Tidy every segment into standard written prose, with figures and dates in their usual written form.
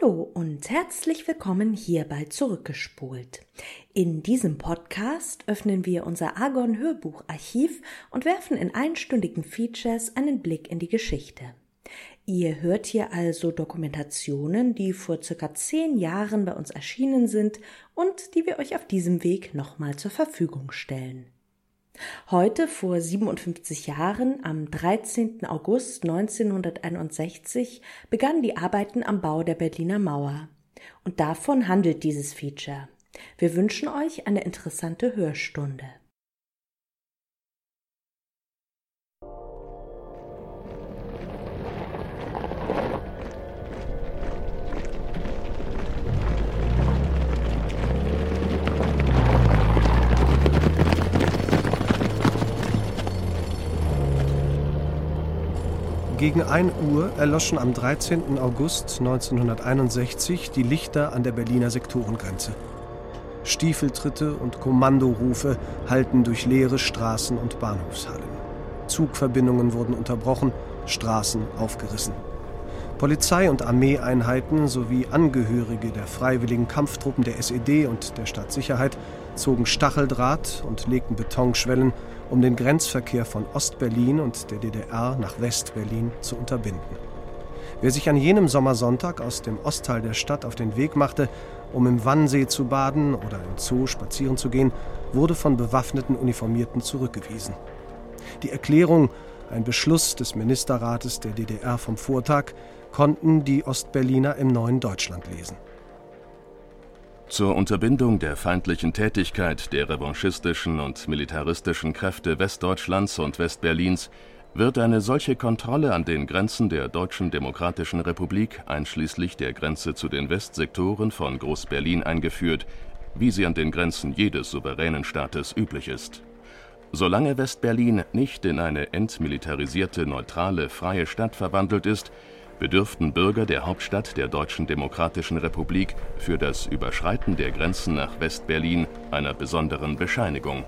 Hallo und herzlich willkommen hier bei Zurückgespult. In diesem Podcast öffnen wir unser Argon-Hörbuch-Archiv und werfen in einstündigen Features einen Blick in die Geschichte. Ihr hört hier also Dokumentationen, die vor ca. 10 Jahren bei uns erschienen sind und die wir euch auf diesem Weg nochmal zur Verfügung stellen. Heute, vor 57 Jahren, am 13. August 1961, begannen die Arbeiten am Bau der Berliner Mauer. Und davon handelt dieses Feature. Wir wünschen euch eine interessante Hörstunde. Gegen 1 Uhr erloschen am 13. August 1961 die Lichter an der Berliner Sektorengrenze. Stiefeltritte und Kommandorufe hallten durch leere Straßen und Bahnhofshallen. Zugverbindungen wurden unterbrochen, Straßen aufgerissen. Polizei- und Armeeeinheiten sowie Angehörige der freiwilligen Kampftruppen der SED und der Stadtsicherheit zogen Stacheldraht und legten Betonschwellen, um den Grenzverkehr von Ostberlin und der DDR nach Westberlin zu unterbinden. Wer sich an jenem Sommersonntag aus dem Ostteil der Stadt auf den Weg machte, um im Wannsee zu baden oder im Zoo spazieren zu gehen, wurde von bewaffneten Uniformierten zurückgewiesen. Die Erklärung, ein Beschluss des Ministerrates der DDR vom Vortag, konnten die Ostberliner im neuen Deutschland lesen. Zur Unterbindung der feindlichen Tätigkeit der revanchistischen und militaristischen Kräfte Westdeutschlands und Westberlins wird eine solche Kontrolle an den Grenzen der Deutschen Demokratischen Republik einschließlich der Grenze zu den Westsektoren von Groß-Berlin eingeführt, wie sie an den Grenzen jedes souveränen Staates üblich ist. Solange Westberlin nicht in eine entmilitarisierte, neutrale, freie Stadt verwandelt ist, bedürften Bürger der Hauptstadt der Deutschen Demokratischen Republik für das Überschreiten der Grenzen nach Westberlin einer besonderen Bescheinigung.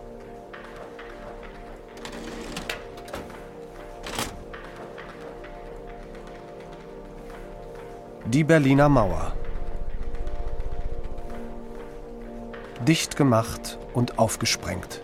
Die Berliner Mauer. Dicht gemacht und aufgesprengt.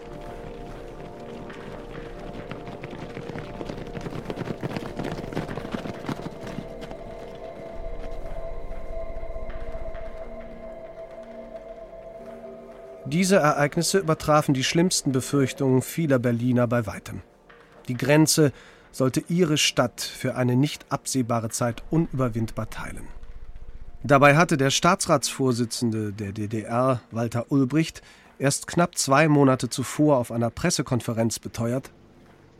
Diese Ereignisse übertrafen die schlimmsten Befürchtungen vieler Berliner bei weitem. Die Grenze sollte ihre Stadt für eine nicht absehbare Zeit unüberwindbar teilen. Dabei hatte der Staatsratsvorsitzende der DDR, Walter Ulbricht, erst knapp 2 Monate zuvor auf einer Pressekonferenz beteuert: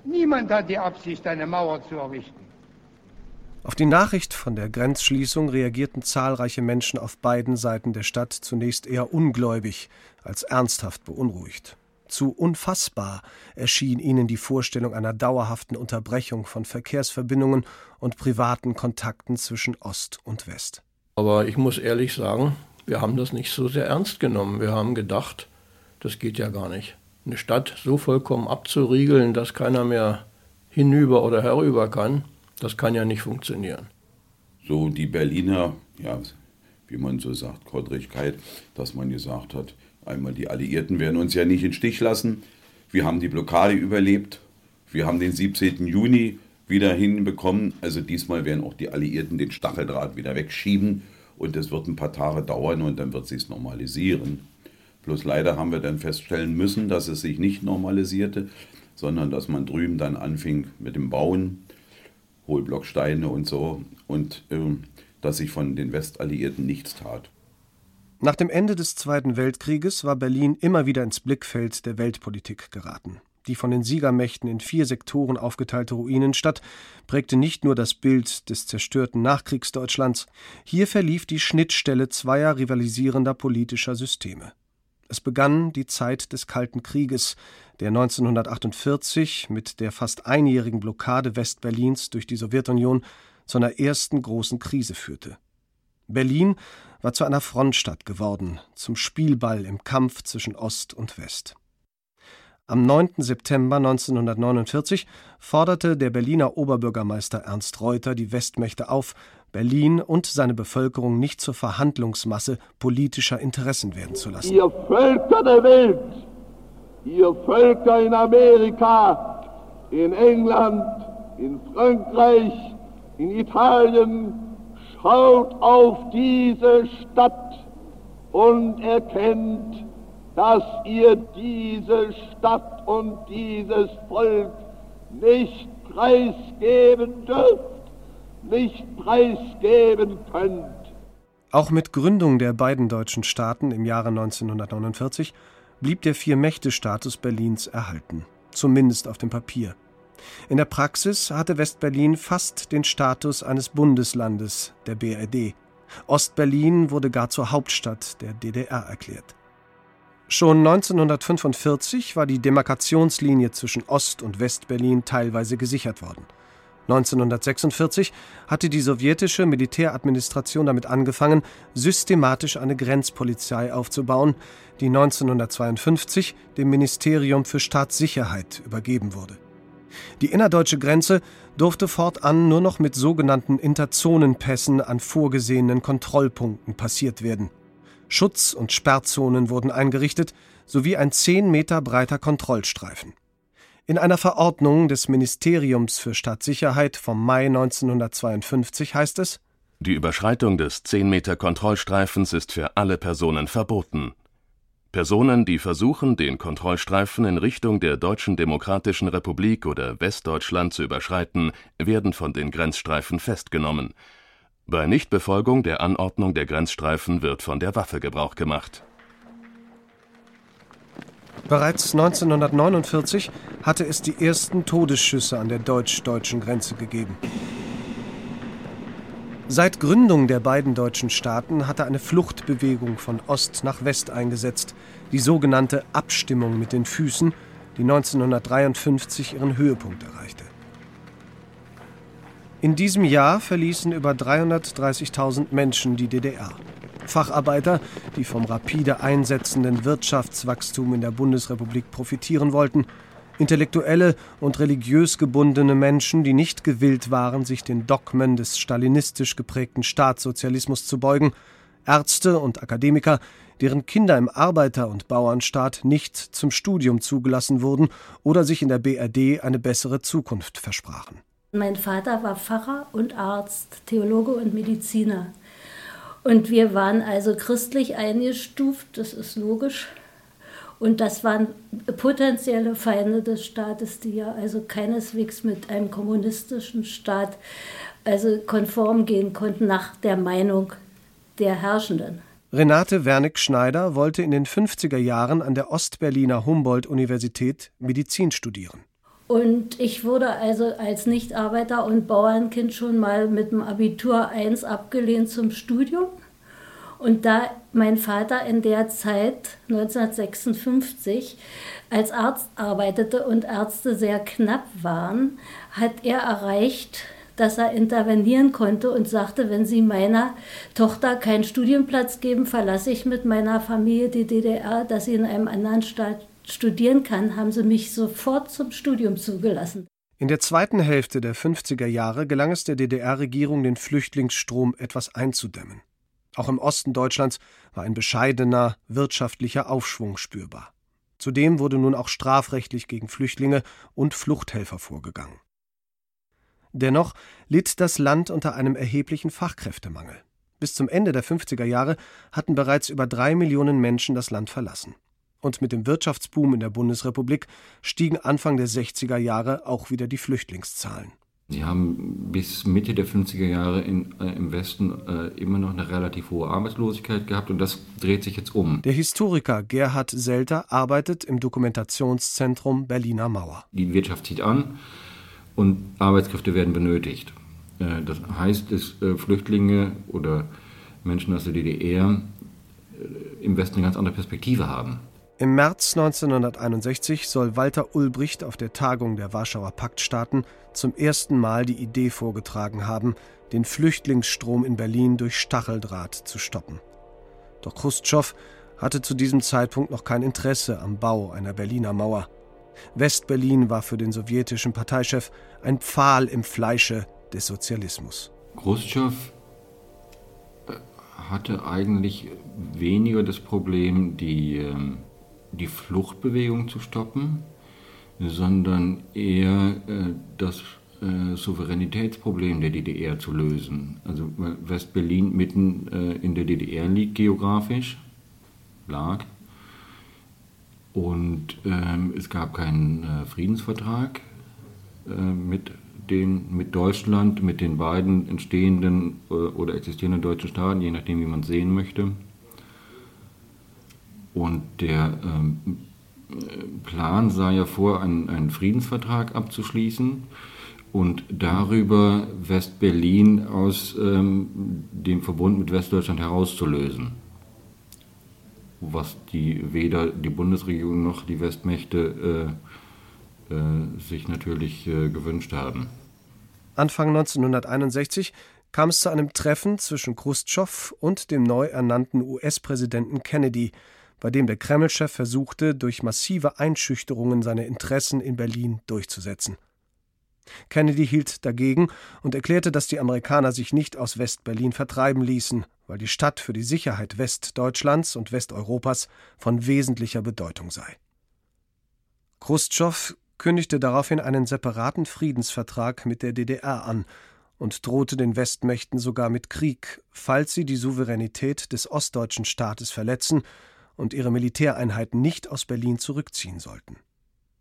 Niemand hat die Absicht, eine Mauer zu errichten. Auf die Nachricht von der Grenzschließung reagierten zahlreiche Menschen auf beiden Seiten der Stadt zunächst eher ungläubig als ernsthaft beunruhigt. Zu unfassbar erschien ihnen die Vorstellung einer dauerhaften Unterbrechung von Verkehrsverbindungen und privaten Kontakten zwischen Ost und West. Aber ich muss ehrlich sagen, wir haben das nicht so sehr ernst genommen. Wir haben gedacht, das geht ja gar nicht. Eine Stadt so vollkommen abzuriegeln, dass keiner mehr hinüber oder herüber kann, das kann ja nicht funktionieren. So die Berliner, ja, wie man so sagt, Kodrigkeit, dass man gesagt hat, einmal die Alliierten werden uns ja nicht im Stich lassen. Wir haben die Blockade überlebt. Wir haben den 17. Juni wieder hinbekommen. Also diesmal werden auch die Alliierten den Stacheldraht wieder wegschieben. Und das wird ein paar Tage dauern und dann wird es sich normalisieren. Bloß leider haben wir dann feststellen müssen, dass es sich nicht normalisierte, sondern dass man drüben dann anfing mit dem Bauen. Hohlblocksteine und so, und dass sich von den Westalliierten nichts tat. Nach dem Ende des Zweiten Weltkrieges war Berlin immer wieder ins Blickfeld der Weltpolitik geraten. die von den Siegermächten in 4 Sektoren aufgeteilte Ruinenstadt prägte nicht nur das Bild des zerstörten Nachkriegsdeutschlands, hier verlief die Schnittstelle zweier rivalisierender politischer Systeme. Es begann die Zeit des Kalten Krieges, der 1948 mit der fast einjährigen Blockade Westberlins durch die Sowjetunion zu einer ersten großen Krise führte. Berlin war zu einer Frontstadt geworden, zum Spielball im Kampf zwischen Ost und West. Am 9. September 1949 forderte der Berliner Oberbürgermeister Ernst Reuter die Westmächte auf, Berlin und seine Bevölkerung nicht zur Verhandlungsmasse politischer Interessen werden zu lassen. Ihr Völker der Welt, ihr Völker in Amerika, in England, in Frankreich, in Italien, schaut auf diese Stadt und erkennt, dass ihr diese Stadt und dieses Volk nicht preisgeben dürft, nicht preisgeben könnt. Auch mit Gründung der beiden deutschen Staaten im Jahre 1949 blieb der Vier-Mächte-Status Berlins erhalten, zumindest auf dem Papier. In der Praxis hatte West-Berlin fast den Status eines Bundeslandes, der BRD. Ost-Berlin wurde gar zur Hauptstadt der DDR erklärt. Schon 1945 war die Demarkationslinie zwischen Ost- und West-Berlin teilweise gesichert worden. 1946 hatte die sowjetische Militäradministration damit angefangen, systematisch eine Grenzpolizei aufzubauen, die 1952 dem Ministerium für Staatssicherheit übergeben wurde. Die innerdeutsche Grenze durfte fortan nur noch mit sogenannten Interzonenpässen an vorgesehenen Kontrollpunkten passiert werden. Schutz- und Sperrzonen wurden eingerichtet, sowie ein 10 Meter breiter Kontrollstreifen. In einer Verordnung des Ministeriums für Staatssicherheit vom Mai 1952 heißt es: Die Überschreitung des 10 Meter Kontrollstreifens ist für alle Personen verboten. Personen, die versuchen, den Kontrollstreifen in Richtung der Deutschen Demokratischen Republik oder Westdeutschland zu überschreiten, werden von den Grenzstreifen festgenommen. Bei Nichtbefolgung der Anordnung der Grenzstreifen wird von der Waffe Gebrauch gemacht. Bereits 1949 hatte es die ersten Todesschüsse an der deutsch-deutschen Grenze gegeben. Seit Gründung der beiden deutschen Staaten hatte eine Fluchtbewegung von Ost nach West eingesetzt, die sogenannte Abstimmung mit den Füßen, die 1953 ihren Höhepunkt erreichte. In diesem Jahr verließen über 330.000 Menschen die DDR. Facharbeiter, die vom rapide einsetzenden Wirtschaftswachstum in der Bundesrepublik profitieren wollten, intellektuelle und religiös gebundene Menschen, die nicht gewillt waren, sich den Dogmen des stalinistisch geprägten Staatssozialismus zu beugen, Ärzte und Akademiker, deren Kinder im Arbeiter- und Bauernstaat nicht zum Studium zugelassen wurden oder sich in der BRD eine bessere Zukunft versprachen. Mein Vater war Pfarrer und Arzt, Theologe und Mediziner. Und wir waren also christlich eingestuft, das ist logisch. Und das waren potenzielle Feinde des Staates, die ja also keineswegs mit einem kommunistischen Staat also konform gehen konnten nach der Meinung der Herrschenden. Renate Wernig-Schneider wollte in den 50er Jahren an der Ostberliner Humboldt-Universität Medizin studieren. Und ich wurde also als Nichtarbeiter und Bauernkind schon mal mit dem Abitur 1 abgelehnt zum Studium. Und da mein Vater in der Zeit, 1956, als Arzt arbeitete und Ärzte sehr knapp waren, hat er erreicht, dass er intervenieren konnte und sagte, wenn Sie meiner Tochter keinen Studienplatz geben, verlasse ich mit meiner Familie die DDR, dass sie in einem anderen Staat studieren kann, haben sie mich sofort zum Studium zugelassen. In der zweiten Hälfte der 50er Jahre gelang es der DDR-Regierung, den Flüchtlingsstrom etwas einzudämmen. Auch im Osten Deutschlands war ein bescheidener wirtschaftlicher Aufschwung spürbar. Zudem wurde nun auch strafrechtlich gegen Flüchtlinge und Fluchthelfer vorgegangen. Dennoch litt das Land unter einem erheblichen Fachkräftemangel. Bis zum Ende der 50er Jahre hatten bereits über 3 Millionen Menschen das Land verlassen. Und mit dem Wirtschaftsboom in der Bundesrepublik stiegen Anfang der 60er Jahre auch wieder die Flüchtlingszahlen. Die haben bis Mitte der 50er Jahre im Westen immer noch eine relativ hohe Arbeitslosigkeit gehabt und das dreht sich jetzt um. Der Historiker Gerhard Selter arbeitet im Dokumentationszentrum Berliner Mauer. Die Wirtschaft zieht an und Arbeitskräfte werden benötigt. Das heißt, dass Flüchtlinge oder Menschen aus der DDR im Westen eine ganz andere Perspektive haben. Im März 1961 soll Walter Ulbricht auf der Tagung der Warschauer Paktstaaten zum ersten Mal die Idee vorgetragen haben, den Flüchtlingsstrom in Berlin durch Stacheldraht zu stoppen. Doch Chruschtschow hatte zu diesem Zeitpunkt noch kein Interesse am Bau einer Berliner Mauer. Westberlin war für den sowjetischen Parteichef ein Pfahl im Fleische des Sozialismus. Chruschtschow hatte eigentlich weniger das Problem, die Fluchtbewegung zu stoppen, sondern eher das Souveränitätsproblem der DDR zu lösen. Also West-Berlin mitten in der DDR liegt geografisch, lag, und es gab keinen Friedensvertrag mit Deutschland, mit den beiden entstehenden oder existierenden deutschen Staaten, je nachdem wie man es sehen möchte. Und der Plan sah ja vor, einen Friedensvertrag abzuschließen und darüber West-Berlin aus dem Verbund mit Westdeutschland herauszulösen, was weder die Bundesregierung noch die Westmächte sich natürlich gewünscht haben. Anfang 1961 kam es zu einem Treffen zwischen Chruschtschow und dem neu ernannten US-Präsidenten Kennedy, bei dem der Kreml-Chef versuchte, durch massive Einschüchterungen seine Interessen in Berlin durchzusetzen. Kennedy hielt dagegen und erklärte, dass die Amerikaner sich nicht aus West-Berlin vertreiben ließen, weil die Stadt für die Sicherheit Westdeutschlands und Westeuropas von wesentlicher Bedeutung sei. Chruschtschow kündigte daraufhin einen separaten Friedensvertrag mit der DDR an und drohte den Westmächten sogar mit Krieg, falls sie die Souveränität des ostdeutschen Staates verletzen und ihre Militäreinheiten nicht aus Berlin zurückziehen sollten.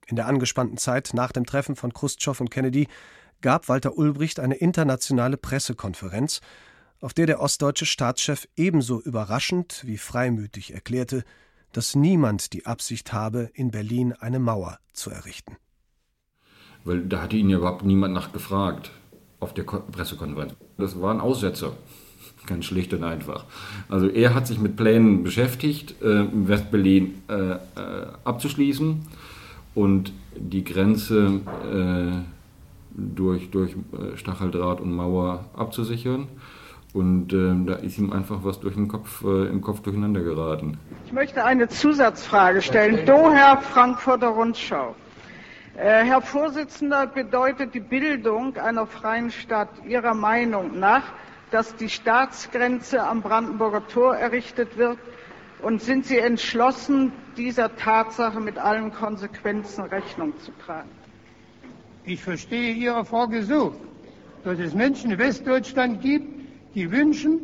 In der angespannten Zeit nach dem Treffen von Chruschtschow und Kennedy gab Walter Ulbricht eine internationale Pressekonferenz, auf der der ostdeutsche Staatschef ebenso überraschend wie freimütig erklärte, dass niemand die Absicht habe, in Berlin eine Mauer zu errichten. Weil da hatte ihn ja überhaupt niemand nachgefragt auf der Pressekonferenz. Das waren Aussetzer. Ganz schlicht und einfach. Also er hat sich mit Plänen beschäftigt, West-Berlin abzuschließen und die Grenze durch Stacheldraht und Mauer abzusichern. Und da ist ihm einfach was durch den Kopf, im Kopf durcheinander geraten. Ich möchte eine Zusatzfrage stellen. Doher Frankfurter Rundschau. Herr Vorsitzender, bedeutet die Bildung einer freien Stadt Ihrer Meinung nach, dass die Staatsgrenze am Brandenburger Tor errichtet wird, und sind Sie entschlossen, dieser Tatsache mit allen Konsequenzen Rechnung zu tragen? Ich verstehe Ihre Frage so, dass es Menschen in Westdeutschland gibt, die wünschen,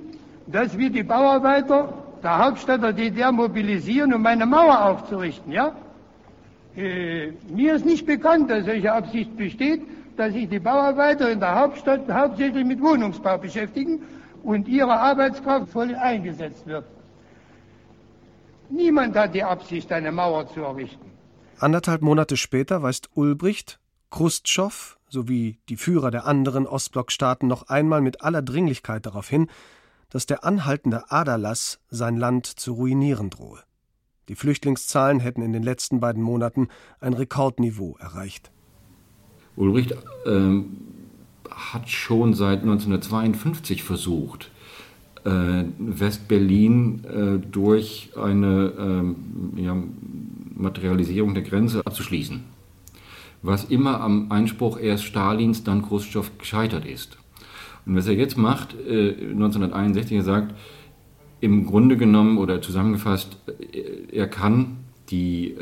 dass wir die Bauarbeiter der Hauptstadt der DDR mobilisieren, um eine Mauer aufzurichten. Ja? Mir ist nicht bekannt, dass solche Absicht besteht, dass sich die Bauarbeiter in der Hauptstadt hauptsächlich mit Wohnungsbau beschäftigen und ihre Arbeitskraft voll eingesetzt wird. Niemand hat die Absicht, eine Mauer zu errichten. Anderthalb Monate später weist Ulbricht, Chruschtschow sowie die Führer der anderen Ostblockstaaten noch einmal mit aller Dringlichkeit darauf hin, dass der anhaltende Aderlass sein Land zu ruinieren drohe. Die Flüchtlingszahlen hätten in den letzten beiden Monaten ein Rekordniveau erreicht. Ulbricht hat schon seit 1952 versucht, West-Berlin durch eine Materialisierung der Grenze abzuschließen, was immer am Einspruch erst Stalins, dann Chruschtschow gescheitert ist. Und was er jetzt macht, 1961, er sagt, im Grunde genommen oder zusammengefasst, er kann die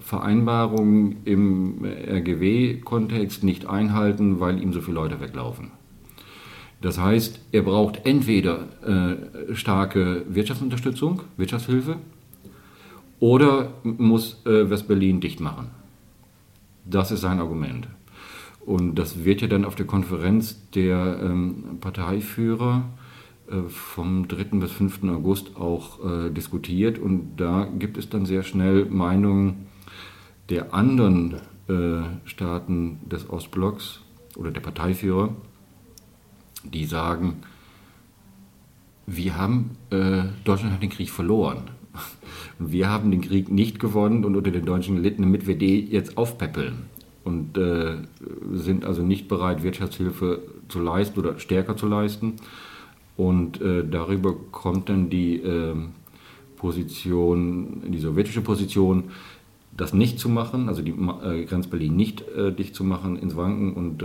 Vereinbarungen im RGW-Kontext nicht einhalten, weil ihm so viele Leute weglaufen. Das heißt, er braucht entweder starke Wirtschaftsunterstützung, Wirtschaftshilfe, oder muss West-Berlin dicht machen. Das ist sein Argument. Und das wird ja dann auf der Konferenz der Parteiführer vom 3. bis 5. August auch diskutiert. Und da gibt es dann sehr schnell Meinungen der anderen Staaten des Ostblocks oder der Parteiführer, die sagen, wir haben, Deutschland hat den Krieg verloren. Wir haben den Krieg nicht gewonnen und unter den Deutschen gelitten, damit wir die jetzt aufpäppeln. Und sind also nicht bereit, Wirtschaftshilfe zu leisten oder stärker zu leisten. Und darüber kommt dann die Position, die sowjetische Position, das nicht zu machen, also die Grenz-Berlin nicht dicht zu machen, ins Wanken und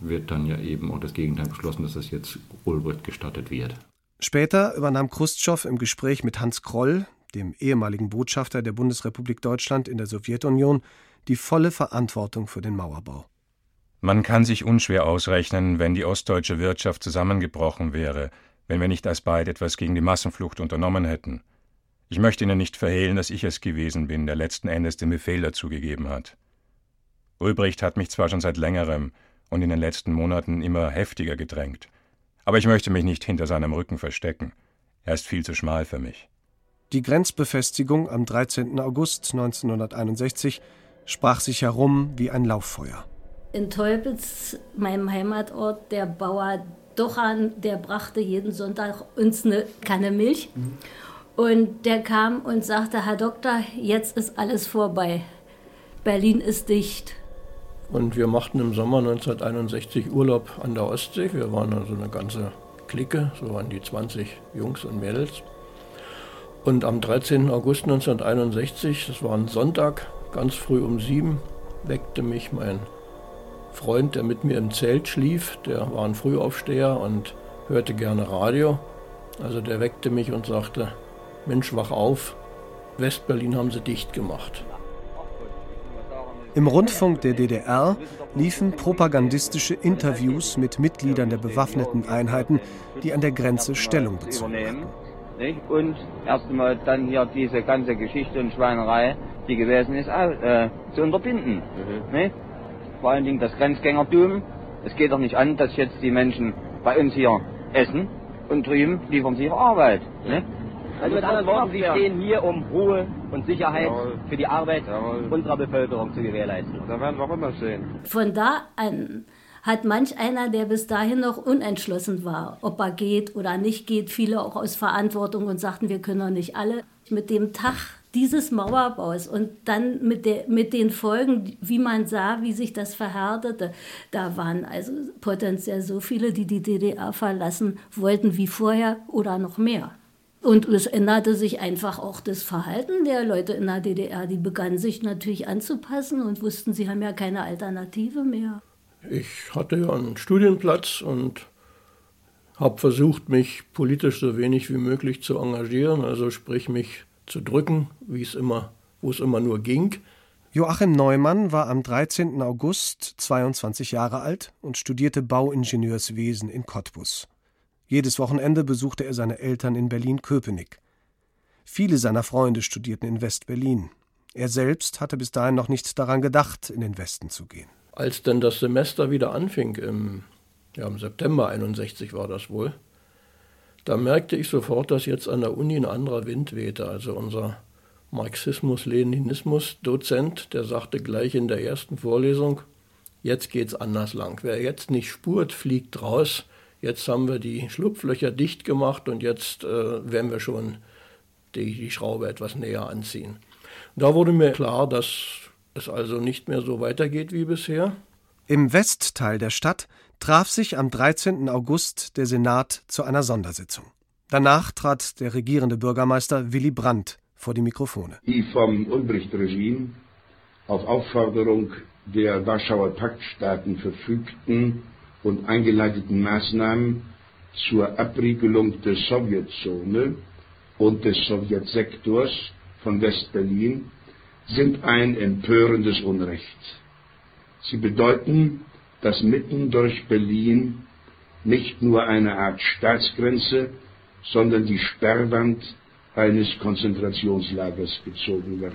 wird dann ja eben auch das Gegenteil beschlossen, dass das jetzt Ulbricht gestattet wird. Später übernahm Chruschtschow im Gespräch mit Hans Kroll, dem ehemaligen Botschafter der Bundesrepublik Deutschland in der Sowjetunion, die volle Verantwortung für den Mauerbau. Man kann sich unschwer ausrechnen, wenn die ostdeutsche Wirtschaft zusammengebrochen wäre, wenn wir nicht alsbald etwas gegen die Massenflucht unternommen hätten. Ich möchte Ihnen nicht verhehlen, dass ich es gewesen bin, der letzten Endes den Befehl dazu gegeben hat. Ulbricht hat mich zwar schon seit längerem und in den letzten Monaten immer heftiger gedrängt, aber ich möchte mich nicht hinter seinem Rücken verstecken. Er ist viel zu schmal für mich. Die Grenzbefestigung am 13. August 1961 sprach sich herum wie ein Lauffeuer. In Teupitz, meinem Heimatort, der Bauer Dochan, der brachte jeden Sonntag uns eine Kanne Milch. Und der kam und sagte, Herr Doktor, jetzt ist alles vorbei. Berlin ist dicht. Und wir machten im Sommer 1961 Urlaub an der Ostsee. Wir waren also eine ganze Clique, so waren die 20 Jungs und Mädels. Und am 13. August 1961, das war ein Sonntag, ganz früh um 7, weckte mich mein Freund, der mit mir im Zelt schlief. Der war ein Frühaufsteher und hörte gerne Radio. Also der weckte mich und sagte, Mensch, wach auf, Westberlin haben sie dicht gemacht. Im Rundfunk der DDR liefen propagandistische Interviews mit Mitgliedern der bewaffneten Einheiten, die an der Grenze Stellung bezogen hatten. Und erst einmal dann hier diese ganze Geschichte und Schweinerei, die gewesen ist, zu unterbinden. Mhm. Vor allen Dingen das Grenzgängertum. Es geht doch nicht an, dass jetzt die Menschen bei uns hier essen und drüben liefern sie ihre Arbeit. Ne? Also mit anderen Worten, Sie stehen hier, um Ruhe und Sicherheit für die Arbeit unserer Bevölkerung zu gewährleisten. Da werden wir auch immer stehen. Von da an hat manch einer, der bis dahin noch unentschlossen war, ob er geht oder nicht geht, viele auch aus Verantwortung und sagten, wir können doch nicht alle. Mit dem Tag dieses Mauerbaus und dann mit den Folgen, wie man sah, wie sich das verhärtete, da waren also potenziell so viele, die die DDR verlassen wollten wie vorher oder noch mehr. Und es änderte sich einfach auch das Verhalten der Leute in der DDR. Die begannen sich natürlich anzupassen und wussten, sie haben ja keine Alternative mehr. Ich hatte ja einen Studienplatz und habe versucht, mich politisch so wenig wie möglich zu engagieren, also sprich mich zu drücken, wo es immer nur ging. Joachim Neumann war am 13. August 22 Jahre alt und studierte Bauingenieurswesen in Cottbus. Jedes Wochenende besuchte er seine Eltern in Berlin-Köpenick. Viele seiner Freunde studierten in West-Berlin. Er selbst hatte bis dahin noch nicht daran gedacht, in den Westen zu gehen. Als denn das Semester wieder anfing, im September 61 war das wohl, da merkte ich sofort, dass jetzt an der Uni ein anderer Wind wehte. Also unser Marxismus-Leninismus-Dozent, der sagte gleich in der ersten Vorlesung, jetzt geht's anders lang. Wer jetzt nicht spurt, fliegt raus. Jetzt haben wir die Schlupflöcher dicht gemacht und jetzt werden wir schon die Schraube etwas näher anziehen. Da wurde mir klar, dass es also nicht mehr so weitergeht wie bisher. Im Westteil der Stadt traf sich am 13. August der Senat zu einer Sondersitzung. Danach trat der regierende Bürgermeister Willy Brandt vor die Mikrofone. Die vom Ulbricht-Regime auf Aufforderung der Warschauer Paktstaaten verfügten und eingeleiteten Maßnahmen zur Abriegelung der Sowjetzone und des Sowjetsektors von West-Berlin sind ein empörendes Unrecht. Sie bedeuten, dass mitten durch Berlin nicht nur eine Art Staatsgrenze, sondern die Sperrwand eines Konzentrationslagers gezogen wird.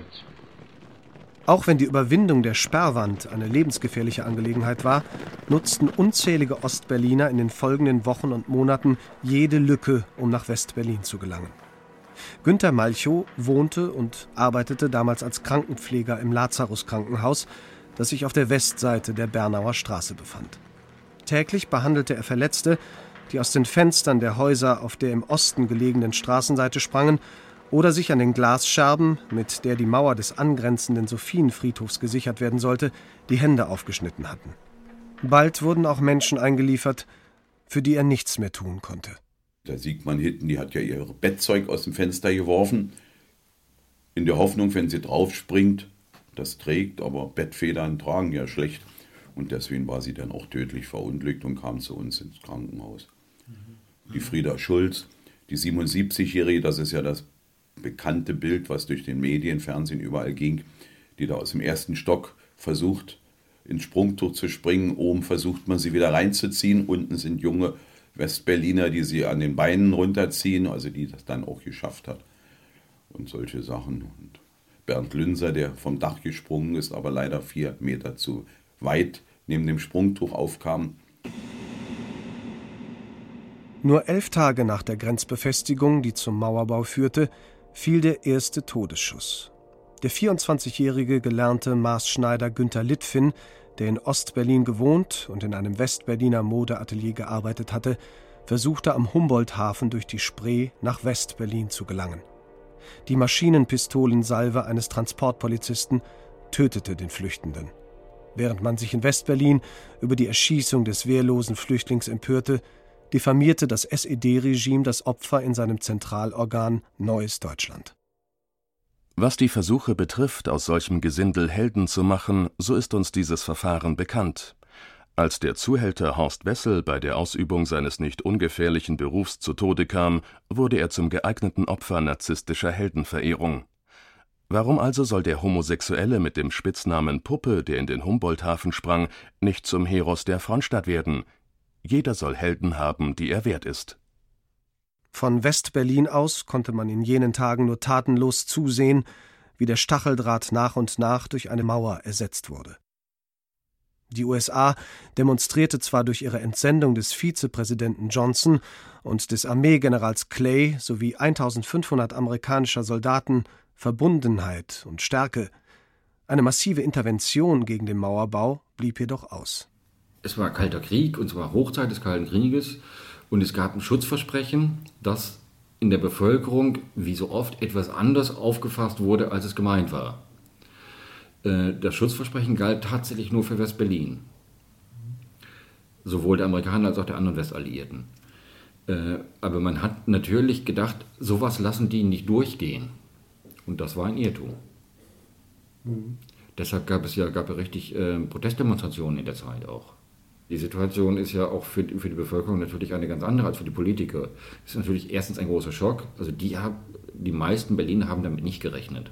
Auch wenn die Überwindung der Sperrwand eine lebensgefährliche Angelegenheit war, nutzten unzählige Ostberliner in den folgenden Wochen und Monaten jede Lücke, um nach West-Berlin zu gelangen. Günter Malchow wohnte und arbeitete damals als Krankenpfleger im Lazarus-Krankenhaus, das sich auf der Westseite der Bernauer Straße befand. Täglich behandelte er Verletzte, die aus den Fenstern der Häuser auf der im Osten gelegenen Straßenseite sprangen oder sich an den Glasscherben, mit der die Mauer des angrenzenden Sophienfriedhofs gesichert werden sollte, die Hände aufgeschnitten hatten. Bald wurden auch Menschen eingeliefert, für die er nichts mehr tun konnte. Da sieht man hinten, die hat ja ihr Bettzeug aus dem Fenster geworfen, in der Hoffnung, wenn sie draufspringt, das trägt, aber Bettfedern tragen ja schlecht. Und deswegen war sie dann auch tödlich verunglückt und kam zu uns ins Krankenhaus. Die Frieda Schulz, die 77-Jährige, das ist ja das bekannte Bild, was durch den Medien, Fernsehen überall ging, die da aus dem ersten Stock versucht, ins Sprungtuch zu springen. Oben versucht man sie wieder reinzuziehen. Unten sind junge Westberliner, die sie an den Beinen runterziehen, also die das dann auch geschafft hat. Und solche Sachen. Und Bernd Lünser, der vom Dach gesprungen ist, aber leider 4 Meter zu weit neben dem Sprungtuch aufkam. Nur 11 Tage nach der Grenzbefestigung, die zum Mauerbau führte, fiel der erste Todesschuss. Der 24-jährige gelernte Maßschneider Günter Littfin, der in Ostberlin gewohnt und in einem Westberliner Modeatelier gearbeitet hatte, versuchte am Humboldthafen durch die Spree nach Westberlin zu gelangen. Die Maschinenpistolensalve eines Transportpolizisten tötete den Flüchtenden. Während man sich in Westberlin über die Erschießung des wehrlosen Flüchtlings empörte, diffamierte das SED-Regime das Opfer in seinem Zentralorgan Neues Deutschland. Was die Versuche betrifft, aus solchem Gesindel Helden zu machen, so ist uns dieses Verfahren bekannt. Als der Zuhälter Horst Wessel bei der Ausübung seines nicht ungefährlichen Berufs zu Tode kam, wurde er zum geeigneten Opfer narzisstischer Heldenverehrung. Warum also soll der Homosexuelle mit dem Spitznamen Puppe, der in den Humboldthafen sprang, nicht zum Heros der Frontstadt werden? Jeder soll Helden haben, die er wert ist. Von West-Berlin aus konnte man in jenen Tagen nur tatenlos zusehen, wie der Stacheldraht nach und nach durch eine Mauer ersetzt wurde. Die USA demonstrierte zwar durch ihre Entsendung des Vizepräsidenten Johnson und des Armeegenerals Clay sowie 1500 amerikanischer Soldaten Verbundenheit und Stärke. Eine massive Intervention gegen den Mauerbau blieb jedoch aus. Es war Kalter Krieg und es war Hochzeit des Kalten Krieges und es gab ein Schutzversprechen, das in der Bevölkerung wie so oft etwas anders aufgefasst wurde, als es gemeint war. Das Schutzversprechen galt tatsächlich nur für West-Berlin, sowohl der Amerikaner als auch der anderen Westalliierten. Aber man hat natürlich gedacht, sowas lassen die nicht durchgehen und das war ein Irrtum. Mhm. Deshalb gab es richtig Protestdemonstrationen in der Zeit auch. Die Situation ist ja auch für die Bevölkerung natürlich eine ganz andere als für die Politiker. Das ist natürlich erstens ein großer Schock. Also die meisten Berliner haben damit nicht gerechnet.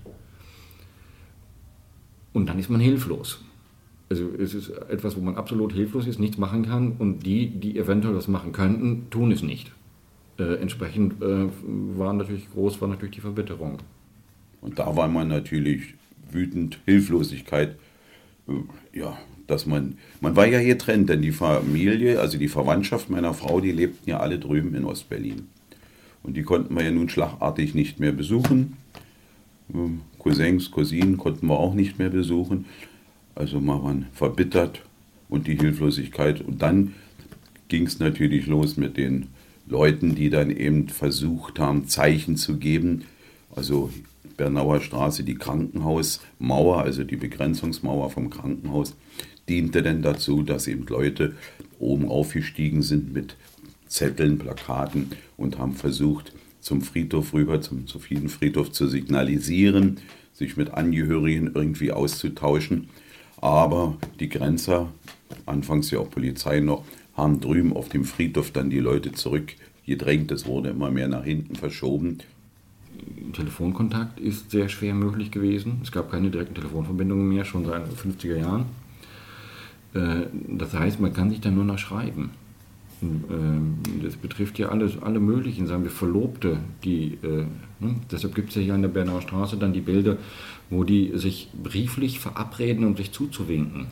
Und dann ist man hilflos. Also es ist etwas, wo man absolut hilflos ist, nichts machen kann. Und die eventuell was machen könnten, tun es nicht. Entsprechend war natürlich die Verbitterung. Und da war man natürlich wütend, Hilflosigkeit, ja, dass man war ja hier getrennt, denn die Familie, also die Verwandtschaft meiner Frau, die lebten ja alle drüben in Ostberlin. Und die konnten wir ja nun schlagartig nicht mehr besuchen. Cousins, Cousinen konnten wir auch nicht mehr besuchen. Also man war verbittert und die Hilflosigkeit. Und dann ging es natürlich los mit den Leuten, die dann eben versucht haben, Zeichen zu geben. Also Bernauer Straße, die Krankenhausmauer, also die Begrenzungsmauer vom Krankenhaus, diente denn dazu, dass eben Leute oben aufgestiegen sind mit Zetteln, Plakaten und haben versucht, zum Friedhof rüber, zum Sophienfriedhof zu signalisieren, sich mit Angehörigen irgendwie auszutauschen. Aber die Grenzer, anfangs ja auch Polizei noch, haben drüben auf dem Friedhof dann die Leute zurückgedrängt. Es wurde immer mehr nach hinten verschoben. Telefonkontakt ist sehr schwer möglich gewesen. Es gab keine direkten Telefonverbindungen mehr, schon seit den 50er Jahren. Das heißt, man kann sich dann nur noch schreiben. Das betrifft ja alles, alle möglichen, sagen wir, Verlobte, die, deshalb gibt es ja hier an der Bernauer Straße dann die Bilder, wo die sich brieflich verabreden, um sich zuzuwinken,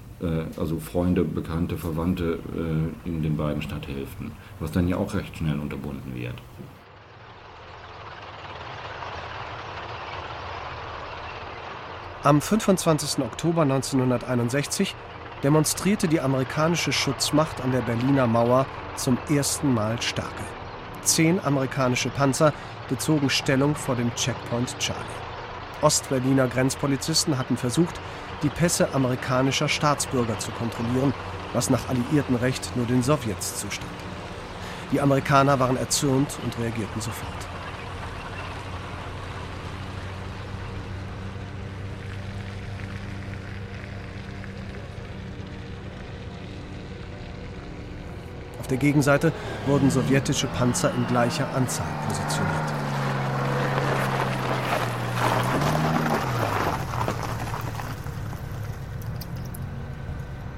also Freunde, Bekannte, Verwandte in den beiden Stadthälften, was dann ja auch recht schnell unterbunden wird. Am 25. Oktober 1961 demonstrierte die amerikanische Schutzmacht an der Berliner Mauer zum ersten Mal Starke. 10 amerikanische Panzer bezogen Stellung vor dem Checkpoint Charlie. Ostberliner Grenzpolizisten hatten versucht, die Pässe amerikanischer Staatsbürger zu kontrollieren, was nach alliierten Recht nur den Sowjets zustand. Die Amerikaner waren erzürnt und reagierten sofort. Auf der Gegenseite wurden sowjetische Panzer in gleicher Anzahl positioniert.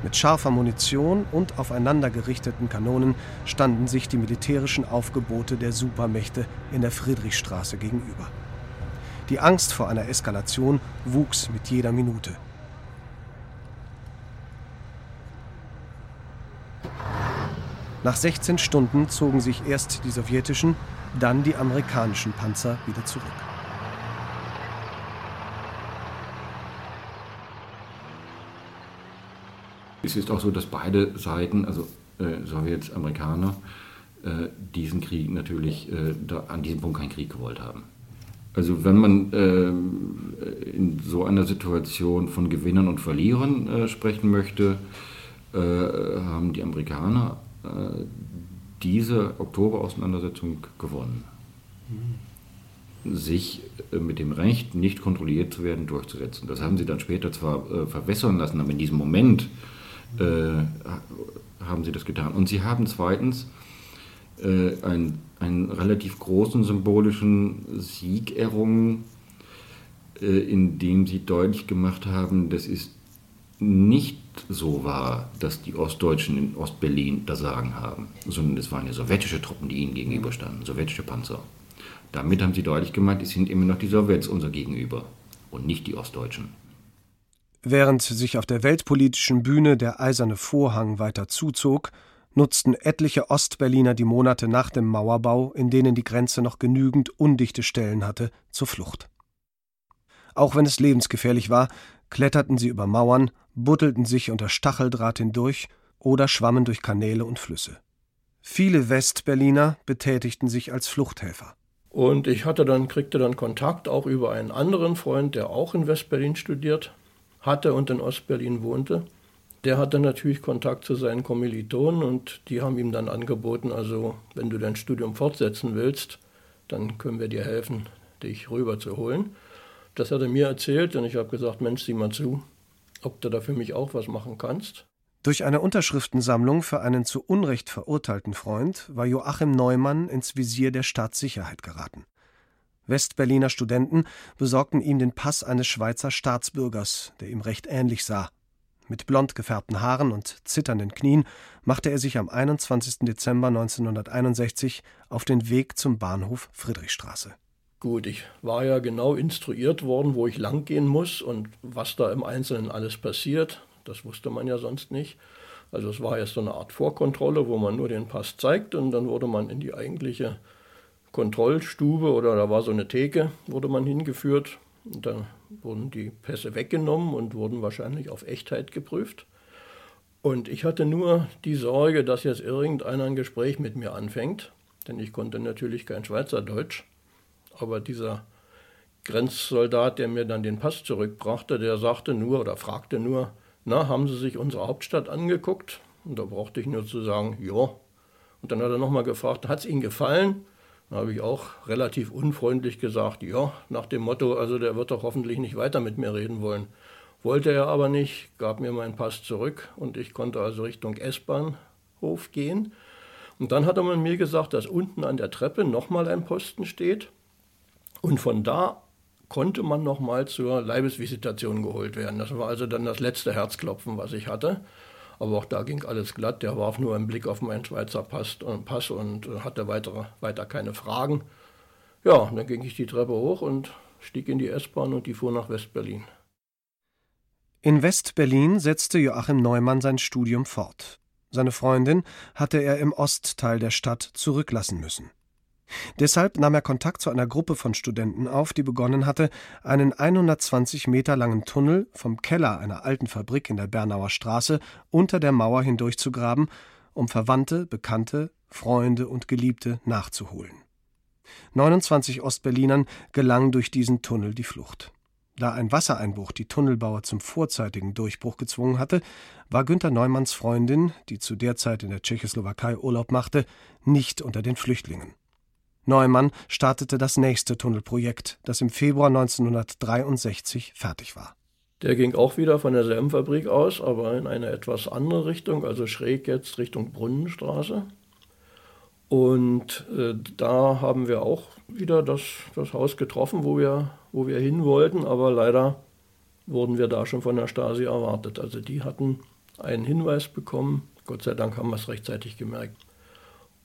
Mit scharfer Munition und aufeinander gerichteten Kanonen standen sich die militärischen Aufgebote der Supermächte in der Friedrichstraße gegenüber. Die Angst vor einer Eskalation wuchs mit jeder Minute. Nach 16 Stunden zogen sich erst die sowjetischen, dann die amerikanischen Panzer wieder zurück. Es ist auch so, dass beide Seiten, also Sowjets, Amerikaner, diesen Krieg natürlich an diesem Punkt keinen Krieg gewollt haben. Also wenn man in so einer Situation von Gewinnern und Verlierern sprechen möchte, haben die Amerikaner diese Oktoberauseinandersetzung gewonnen. Sich mit dem Recht, nicht kontrolliert zu werden, durchzusetzen. Das haben sie dann später zwar verwässern lassen, aber in diesem Moment haben sie das getan. Und sie haben zweitens einen relativ großen symbolischen Sieg errungen, indem sie deutlich gemacht haben, das ist nicht so war, dass die Ostdeutschen in Ostberlin das Sagen haben, sondern es waren ja sowjetische Truppen, die ihnen gegenüberstanden, sowjetische Panzer. Damit haben sie deutlich gemacht, es sind immer noch die Sowjets unser Gegenüber und nicht die Ostdeutschen. Während sich auf der weltpolitischen Bühne der eiserne Vorhang weiter zuzog, nutzten etliche Ostberliner die Monate nach dem Mauerbau, in denen die Grenze noch genügend undichte Stellen hatte, zur Flucht. Auch wenn es lebensgefährlich war, kletterten sie über Mauern, buddelten sich unter Stacheldraht hindurch oder schwammen durch Kanäle und Flüsse. Viele Westberliner betätigten sich als Fluchthelfer. Und ich kriegte dann Kontakt auch über einen anderen Freund, der auch in Westberlin studiert hatte und in Ostberlin wohnte. Der hatte natürlich Kontakt zu seinen Kommilitonen und die haben ihm dann angeboten, also wenn du dein Studium fortsetzen willst, dann können wir dir helfen, dich rüberzuholen. Das hat er mir erzählt und ich habe gesagt, Mensch, sieh mal zu, ob du da für mich auch was machen kannst. Durch eine Unterschriftensammlung für einen zu Unrecht verurteilten Freund war Joachim Naumann ins Visier der Staatssicherheit geraten. Westberliner Studenten besorgten ihm den Pass eines Schweizer Staatsbürgers, der ihm recht ähnlich sah. Mit blond gefärbten Haaren und zitternden Knien machte er sich am 21. Dezember 1961 auf den Weg zum Bahnhof Friedrichstraße. Gut, ich war ja genau instruiert worden, wo ich lang gehen muss und was da im Einzelnen alles passiert. Das wusste man ja sonst nicht. Also es war jetzt so eine Art Vorkontrolle, wo man nur den Pass zeigt und dann wurde man in die eigentliche Kontrollstube oder da war so eine Theke, wurde man hingeführt. Und dann wurden die Pässe weggenommen und wurden wahrscheinlich auf Echtheit geprüft. Und ich hatte nur die Sorge, dass jetzt irgendeiner ein Gespräch mit mir anfängt, denn ich konnte natürlich kein Schweizerdeutsch. Aber dieser Grenzsoldat, der mir dann den Pass zurückbrachte, der fragte nur, na, haben Sie sich unsere Hauptstadt angeguckt? Und da brauchte ich nur zu sagen, ja. Und dann hat er nochmal gefragt, hat es Ihnen gefallen? Da habe ich auch relativ unfreundlich gesagt, ja, nach dem Motto, also der wird doch hoffentlich nicht weiter mit mir reden wollen. Wollte er aber nicht, gab mir meinen Pass zurück und ich konnte also Richtung S-Bahnhof gehen. Und dann hat er mir gesagt, dass unten an der Treppe nochmal ein Posten steht. Und von da konnte man nochmal zur Leibesvisitation geholt werden. Das war also dann das letzte Herzklopfen, was ich hatte. Aber auch da ging alles glatt. Der warf nur einen Blick auf meinen Schweizer Pass und hatte weiter keine Fragen. Ja, und dann ging ich die Treppe hoch und stieg in die S-Bahn und die fuhr nach West-Berlin. In West-Berlin setzte Joachim Naumann sein Studium fort. Seine Freundin hatte er im Ostteil der Stadt zurücklassen müssen. Deshalb nahm er Kontakt zu einer Gruppe von Studenten auf, die begonnen hatte, einen 120 Meter langen Tunnel vom Keller einer alten Fabrik in der Bernauer Straße unter der Mauer hindurch zu graben, um Verwandte, Bekannte, Freunde und Geliebte nachzuholen. 29 Ostberlinern gelang durch diesen Tunnel die Flucht. Da ein Wassereinbruch die Tunnelbauer zum vorzeitigen Durchbruch gezwungen hatte, war Günter Naumanns Freundin, die zu der Zeit in der Tschechoslowakei Urlaub machte, nicht unter den Flüchtlingen. Naumann startete das nächste Tunnelprojekt, das im Februar 1963 fertig war. Der ging auch wieder von derselben Fabrik aus, aber in eine etwas andere Richtung, also schräg jetzt Richtung Brunnenstraße. Und da haben wir auch wieder das Haus getroffen, wo wir hin wollten, aber leider wurden wir da schon von der Stasi erwartet. Also die hatten einen Hinweis bekommen, Gott sei Dank haben wir es rechtzeitig gemerkt.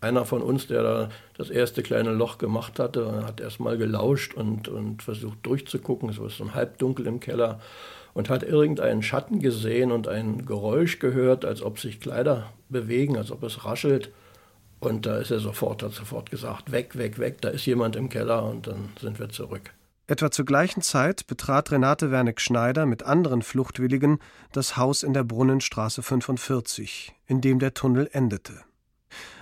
Einer von uns, der da das erste kleine Loch gemacht hatte, hat erstmal gelauscht und versucht durchzugucken, es war so halbdunkel im Keller, und hat irgendeinen Schatten gesehen und ein Geräusch gehört, als ob sich Kleider bewegen, als ob es raschelt. Und da ist er hat sofort gesagt, weg, da ist jemand im Keller, und dann sind wir zurück. Etwa zur gleichen Zeit betrat Renate Wernig-Schneider mit anderen Fluchtwilligen das Haus in der Brunnenstraße 45, in dem der Tunnel endete.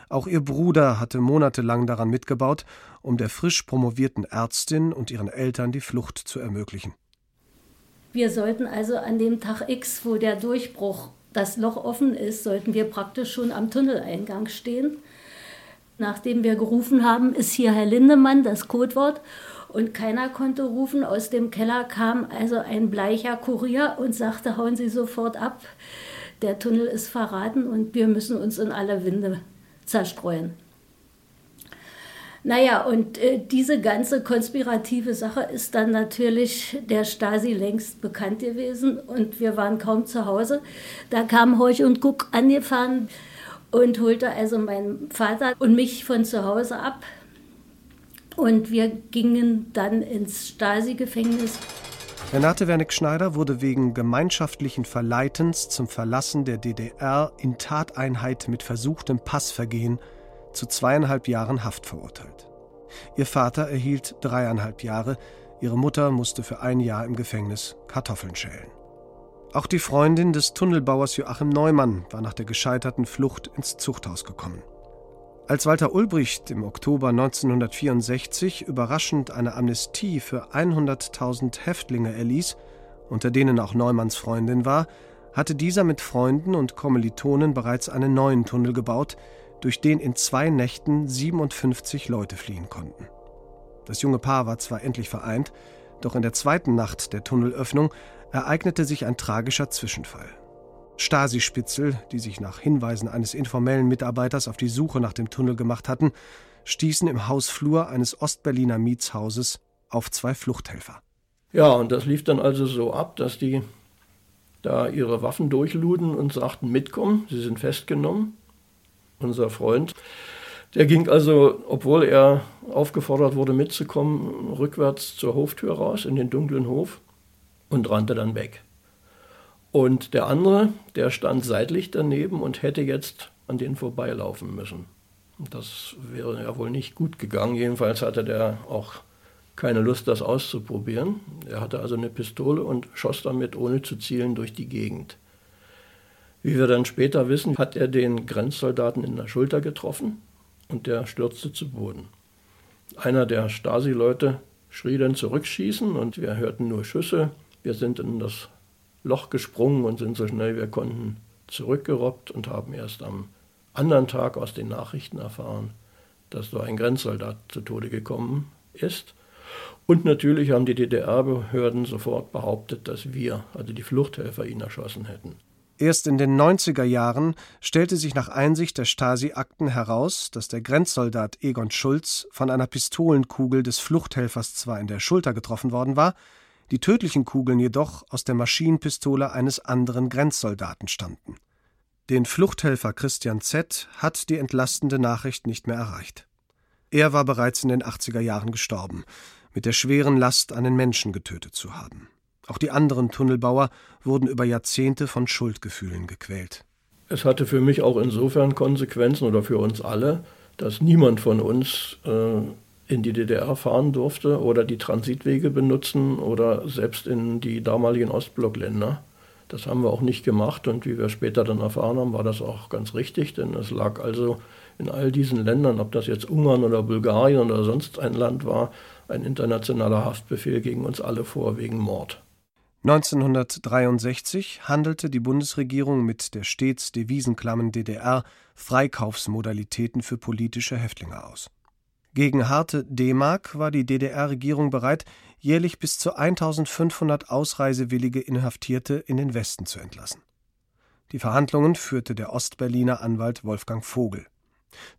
Auch ihr Bruder hatte monatelang daran mitgebaut, um der frisch promovierten Ärztin und ihren Eltern die Flucht zu ermöglichen. Wir sollten also an dem Tag X, wo der Durchbruch, das Loch offen ist, sollten wir praktisch schon am Tunneleingang stehen. Nachdem wir gerufen haben, ist hier Herr Lindemann, das Codewort, und keiner konnte rufen. Aus dem Keller kam also ein bleicher Kurier und sagte, hauen Sie sofort ab, der Tunnel ist verraten und wir müssen uns in alle Winde zerstreuen. Naja, und diese ganze konspirative Sache ist dann natürlich der Stasi längst bekannt gewesen und wir waren kaum zu Hause. Da kam Horch und Guck angefahren und holte also meinen Vater und mich von zu Hause ab. Und wir gingen dann ins Stasi-Gefängnis. Renate Wernig-Schneider wurde wegen gemeinschaftlichen Verleitens zum Verlassen der DDR in Tateinheit mit versuchtem Passvergehen zu 2,5 Jahren Haft verurteilt. Ihr Vater erhielt 3,5 Jahre, ihre Mutter musste für ein Jahr im Gefängnis Kartoffeln schälen. Auch die Freundin des Tunnelbauers Joachim Naumann war nach der gescheiterten Flucht ins Zuchthaus gekommen. Als Walter Ulbricht im Oktober 1964 überraschend eine Amnestie für 100.000 Häftlinge erließ, unter denen auch Naumanns Freundin war, hatte dieser mit Freunden und Kommilitonen bereits einen neuen Tunnel gebaut, durch den in 2 Nächten 57 Leute fliehen konnten. Das junge Paar war zwar endlich vereint, doch in der 2. Nacht der Tunnelöffnung ereignete sich ein tragischer Zwischenfall. Stasi-Spitzel, die sich nach Hinweisen eines informellen Mitarbeiters auf die Suche nach dem Tunnel gemacht hatten, stießen im Hausflur eines Ostberliner Mietshauses auf 2 Fluchthelfer. Ja, und das lief dann also so ab, dass die da ihre Waffen durchluden und sagten, mitkommen, sie sind festgenommen. Unser Freund, der ging also, obwohl er aufgefordert wurde mitzukommen, rückwärts zur Hoftür raus in den dunklen Hof und rannte dann weg. Und der andere, der stand seitlich daneben und hätte jetzt an denen vorbeilaufen müssen. Das wäre ja wohl nicht gut gegangen, jedenfalls hatte der auch keine Lust, das auszuprobieren. Er hatte also eine Pistole und schoss damit ohne zu zielen durch die Gegend. Wie wir dann später wissen, hat er den Grenzsoldaten in der Schulter getroffen und der stürzte zu Boden. Einer der Stasi-Leute schrie dann zurückschießen und wir hörten nur Schüsse. Wir sind in das Loch gesprungen und sind so schnell wir konnten zurückgerobbt und haben erst am anderen Tag aus den Nachrichten erfahren, dass so ein Grenzsoldat zu Tode gekommen ist. Und natürlich haben die DDR-Behörden sofort behauptet, dass wir, also die Fluchthelfer, ihn erschossen hätten. Erst in den 90er Jahren stellte sich nach Einsicht der Stasi-Akten heraus, dass der Grenzsoldat Egon Schulz von einer Pistolenkugel des Fluchthelfers zwar in der Schulter getroffen worden war, die tödlichen Kugeln jedoch aus der Maschinenpistole eines anderen Grenzsoldaten stammten. Den Fluchthelfer Christian Z. hat die entlastende Nachricht nicht mehr erreicht. Er war bereits in den 80er Jahren gestorben, mit der schweren Last, einen Menschen getötet zu haben. Auch die anderen Tunnelbauer wurden über Jahrzehnte von Schuldgefühlen gequält. Es hatte für mich auch insofern Konsequenzen oder für uns alle, dass niemand von uns in die DDR fahren durfte oder die Transitwege benutzen oder selbst in die damaligen Ostblockländer. Das haben wir auch nicht gemacht und wie wir später dann erfahren haben, war das auch ganz richtig, denn es lag also in all diesen Ländern, ob das jetzt Ungarn oder Bulgarien oder sonst ein Land war, ein internationaler Haftbefehl gegen uns alle vor, wegen Mord. 1963 handelte die Bundesregierung mit der stets devisenklammen DDR Freikaufsmodalitäten für politische Häftlinge aus. Gegen harte D-Mark war die DDR-Regierung bereit, jährlich bis zu 1500 ausreisewillige Inhaftierte in den Westen zu entlassen. Die Verhandlungen führte der Ostberliner Anwalt Wolfgang Vogel.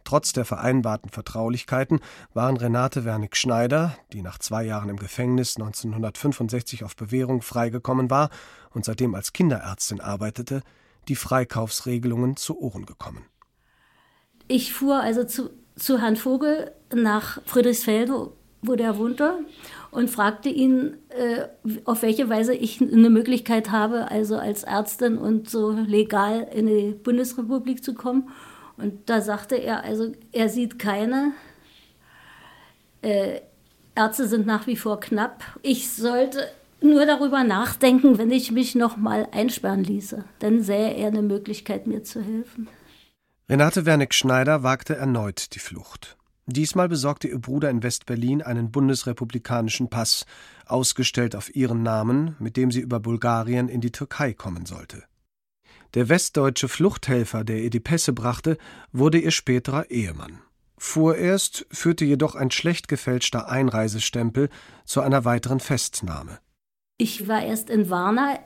Trotz der vereinbarten Vertraulichkeiten waren Renate Wernig-Schneider, die nach 2 Jahren im Gefängnis 1965 auf Bewährung freigekommen war und seitdem als Kinderärztin arbeitete, die Freikaufsregelungen zu Ohren gekommen. Ich fuhr also zu Herrn Vogel nach Friedrichsfelde, wo der wohnte, und fragte ihn, auf welche Weise ich eine Möglichkeit habe, also als Ärztin und so legal in die Bundesrepublik zu kommen. Und da sagte er, also er sieht keine. Ärzte sind nach wie vor knapp. Ich sollte nur darüber nachdenken, wenn ich mich noch mal einsperren ließe. Dann sähe er eine Möglichkeit, mir zu helfen. Renate Wernig-Schneider wagte erneut die Flucht. Diesmal besorgte ihr Bruder in West-Berlin einen bundesrepublikanischen Pass, ausgestellt auf ihren Namen, mit dem sie über Bulgarien in die Türkei kommen sollte. Der westdeutsche Fluchthelfer, der ihr die Pässe brachte, wurde ihr späterer Ehemann. Vorerst führte jedoch ein schlecht gefälschter Einreisestempel zu einer weiteren Festnahme. Ich war erst in Warna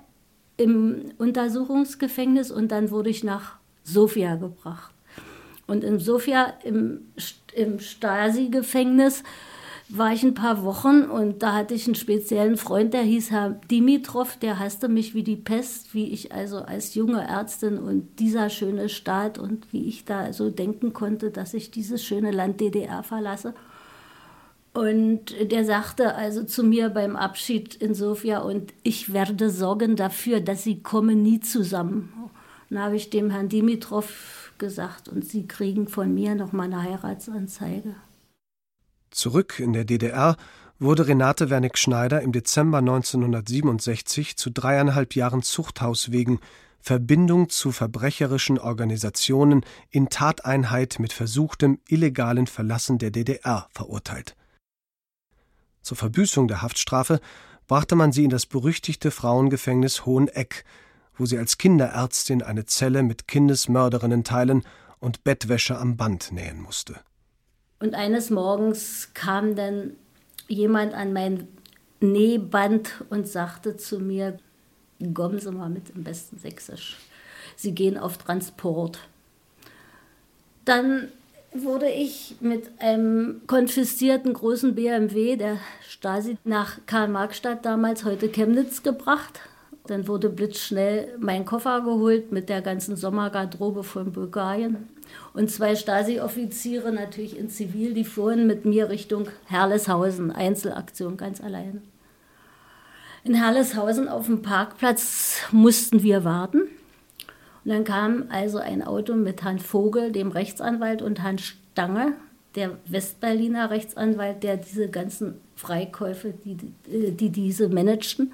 im Untersuchungsgefängnis und dann wurde ich nach Sofia gebracht. Und in Sofia im Stasi-Gefängnis war ich ein paar Wochen und da hatte ich einen speziellen Freund, der hieß Herr Dimitrov, der hasste mich wie die Pest, wie ich also als junge Ärztin und dieser schöne Staat und wie ich da so denken konnte, dass ich dieses schöne Land DDR verlasse. Und der sagte also zu mir beim Abschied in Sofia, und ich werde sorgen dafür, dass Sie kommen nie zusammen. Dann habe ich dem Herrn Dimitrov gesagt, und Sie kriegen von mir noch mal eine Heiratsanzeige. Zurück in der DDR wurde Renate Wernig-Schneider im Dezember 1967 zu 3,5 Jahren Zuchthaus wegen Verbindung zu verbrecherischen Organisationen in Tateinheit mit versuchtem illegalen Verlassen der DDR verurteilt. Zur Verbüßung der Haftstrafe brachte man sie in das berüchtigte Frauengefängnis Hoheneck, wo sie als Kinderärztin eine Zelle mit Kindesmörderinnen teilen und Bettwäsche am Band nähen musste. Und eines Morgens kam dann jemand an mein Nähband und sagte zu mir, kommen Sie mal mit, im besten Sächsisch, Sie gehen auf Transport. Dann wurde ich mit einem konfiszierten großen BMW der Stasi nach Karl-Marx-Stadt, damals heute Chemnitz, gebracht. Dann wurde blitzschnell mein Koffer geholt mit der ganzen Sommergarderobe von Bulgarien. Und 2 Stasi-Offiziere, natürlich in Zivil, die fuhren mit mir Richtung Herleshausen, Einzelaktion, ganz allein. In Herleshausen auf dem Parkplatz mussten wir warten. Und dann kam also ein Auto mit Herrn Vogel, dem Rechtsanwalt, und Herrn Stange, der Westberliner Rechtsanwalt, der diese ganzen Freikäufe, die diese managten.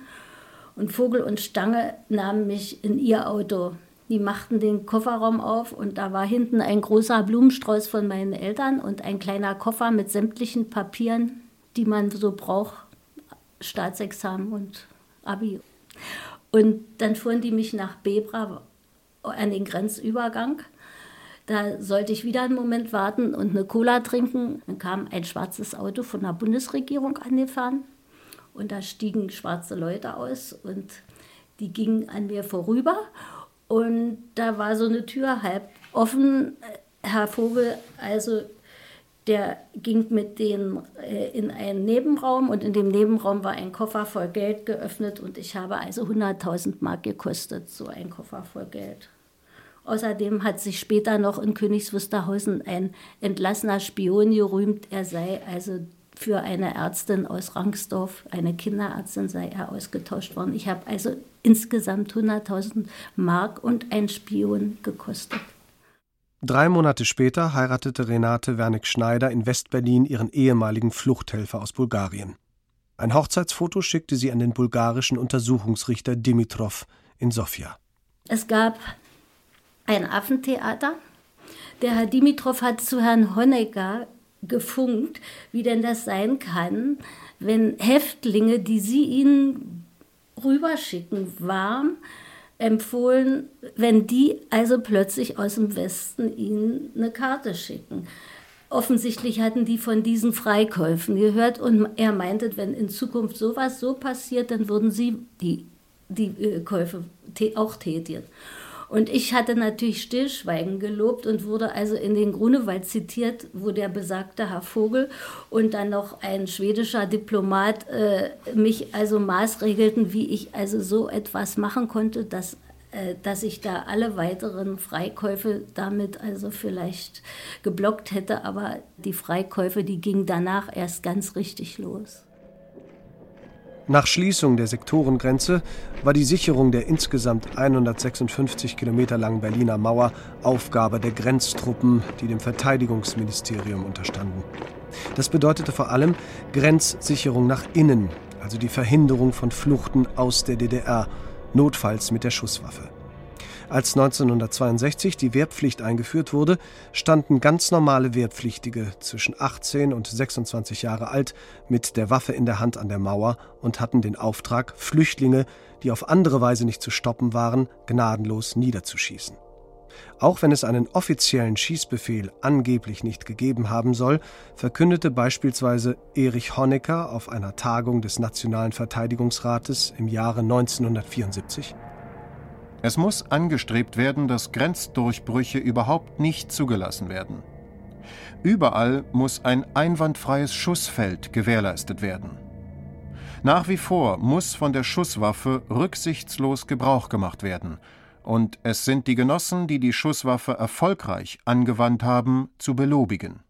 Und Vogel und Stange nahmen mich in ihr Auto. Die machten den Kofferraum auf und da war hinten ein großer Blumenstrauß von meinen Eltern und ein kleiner Koffer mit sämtlichen Papieren, die man so braucht, Staatsexamen und Abi. Und dann fuhren die mich nach Bebra an den Grenzübergang. Da sollte ich wieder einen Moment warten und eine Cola trinken. Dann kam ein schwarzes Auto von der Bundesregierung angefahren. Und da stiegen schwarze Leute aus und die gingen an mir vorüber. Und da war so eine Tür halb offen. Herr Vogel, also der ging mit denen in einen Nebenraum und in dem Nebenraum war ein Koffer voll Geld geöffnet. Und ich habe also 100.000 Mark gekostet, so ein Koffer voll Geld. Außerdem hat sich später noch in Königs Wusterhausen ein entlassener Spion gerühmt. Er sei also für eine Ärztin aus Rangsdorf, eine Kinderärztin, sei er ausgetauscht worden. Ich habe also insgesamt 100.000 Mark und einen Spion gekostet. 3 Monate später heiratete Renate Wernig-Schneider in Westberlin ihren ehemaligen Fluchthelfer aus Bulgarien. Ein Hochzeitsfoto schickte sie an den bulgarischen Untersuchungsrichter Dimitrow in Sofia. Es gab ein Affentheater. Der Herr Dimitrow hat zu Herrn Honecker gefunkt, wie denn das sein kann, wenn Häftlinge, die sie ihnen rüberschicken, warm empfohlen, wenn die also plötzlich aus dem Westen ihnen eine Karte schicken. Offensichtlich hatten die von diesen Freikäufen gehört und er meinte, wenn in Zukunft sowas so passiert, dann würden sie die Käufe auch tätigen. Und ich hatte natürlich Stillschweigen gelobt und wurde also in den Grunewald zitiert, wo der besagte Herr Vogel und dann noch ein schwedischer Diplomat mich also maßregelten, wie ich also so etwas machen konnte, dass ich da alle weiteren Freikäufe damit also vielleicht geblockt hätte. Aber die Freikäufe, die gingen danach erst ganz richtig los. Nach Schließung der Sektorengrenze war die Sicherung der insgesamt 156 Kilometer langen Berliner Mauer Aufgabe der Grenztruppen, die dem Verteidigungsministerium unterstanden. Das bedeutete vor allem Grenzsicherung nach innen, also die Verhinderung von Fluchten aus der DDR, notfalls mit der Schusswaffe. Als 1962 die Wehrpflicht eingeführt wurde, standen ganz normale Wehrpflichtige zwischen 18 und 26 Jahre alt mit der Waffe in der Hand an der Mauer und hatten den Auftrag, Flüchtlinge, die auf andere Weise nicht zu stoppen waren, gnadenlos niederzuschießen. Auch wenn es einen offiziellen Schießbefehl angeblich nicht gegeben haben soll, verkündete beispielsweise Erich Honecker auf einer Tagung des Nationalen Verteidigungsrates im Jahre 1974: Es muss angestrebt werden, dass Grenzdurchbrüche überhaupt nicht zugelassen werden. Überall muss ein einwandfreies Schussfeld gewährleistet werden. Nach wie vor muss von der Schusswaffe rücksichtslos Gebrauch gemacht werden. Und es sind die Genossen, die die Schusswaffe erfolgreich angewandt haben, zu belobigen.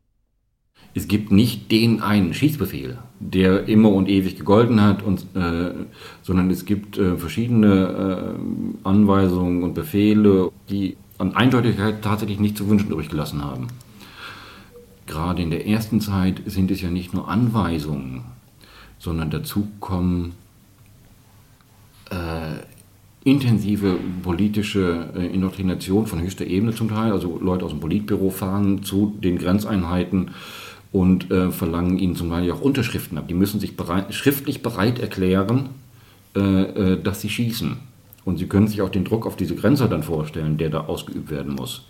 Es gibt nicht den einen Schießbefehl, der immer und ewig gegolten hat, sondern es gibt verschiedene Anweisungen und Befehle, die an Eindeutigkeit tatsächlich nicht zu wünschen übrig gelassen haben. Gerade in der ersten Zeit sind es ja nicht nur Anweisungen, sondern dazu kommen intensive politische Indoktrination von höchster Ebene zum Teil. Also Leute aus dem Politbüro fahren zu den Grenzeinheiten und verlangen ihnen zum Beispiel auch Unterschriften ab. Die müssen sich schriftlich bereit erklären, dass sie schießen. Und sie können sich auch den Druck auf diese Grenzer dann vorstellen, der da ausgeübt werden muss.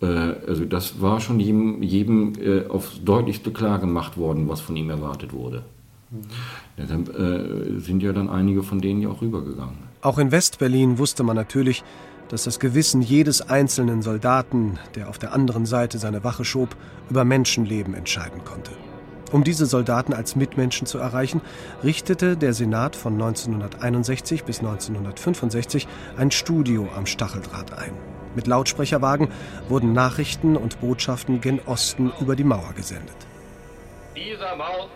Also das war schon jedem aufs Deutlichste klar gemacht worden, was von ihm erwartet wurde. Deshalb sind ja dann einige von denen ja auch rübergegangen. Auch in Westberlin wusste man natürlich, dass das Gewissen jedes einzelnen Soldaten, der auf der anderen Seite seine Wache schob, über Menschenleben entscheiden konnte. Um diese Soldaten als Mitmenschen zu erreichen, richtete der Senat von 1961 bis 1965 ein Studio am Stacheldraht ein. Mit Lautsprecherwagen wurden Nachrichten und Botschaften gen Osten über die Mauer gesendet. Dieser Mord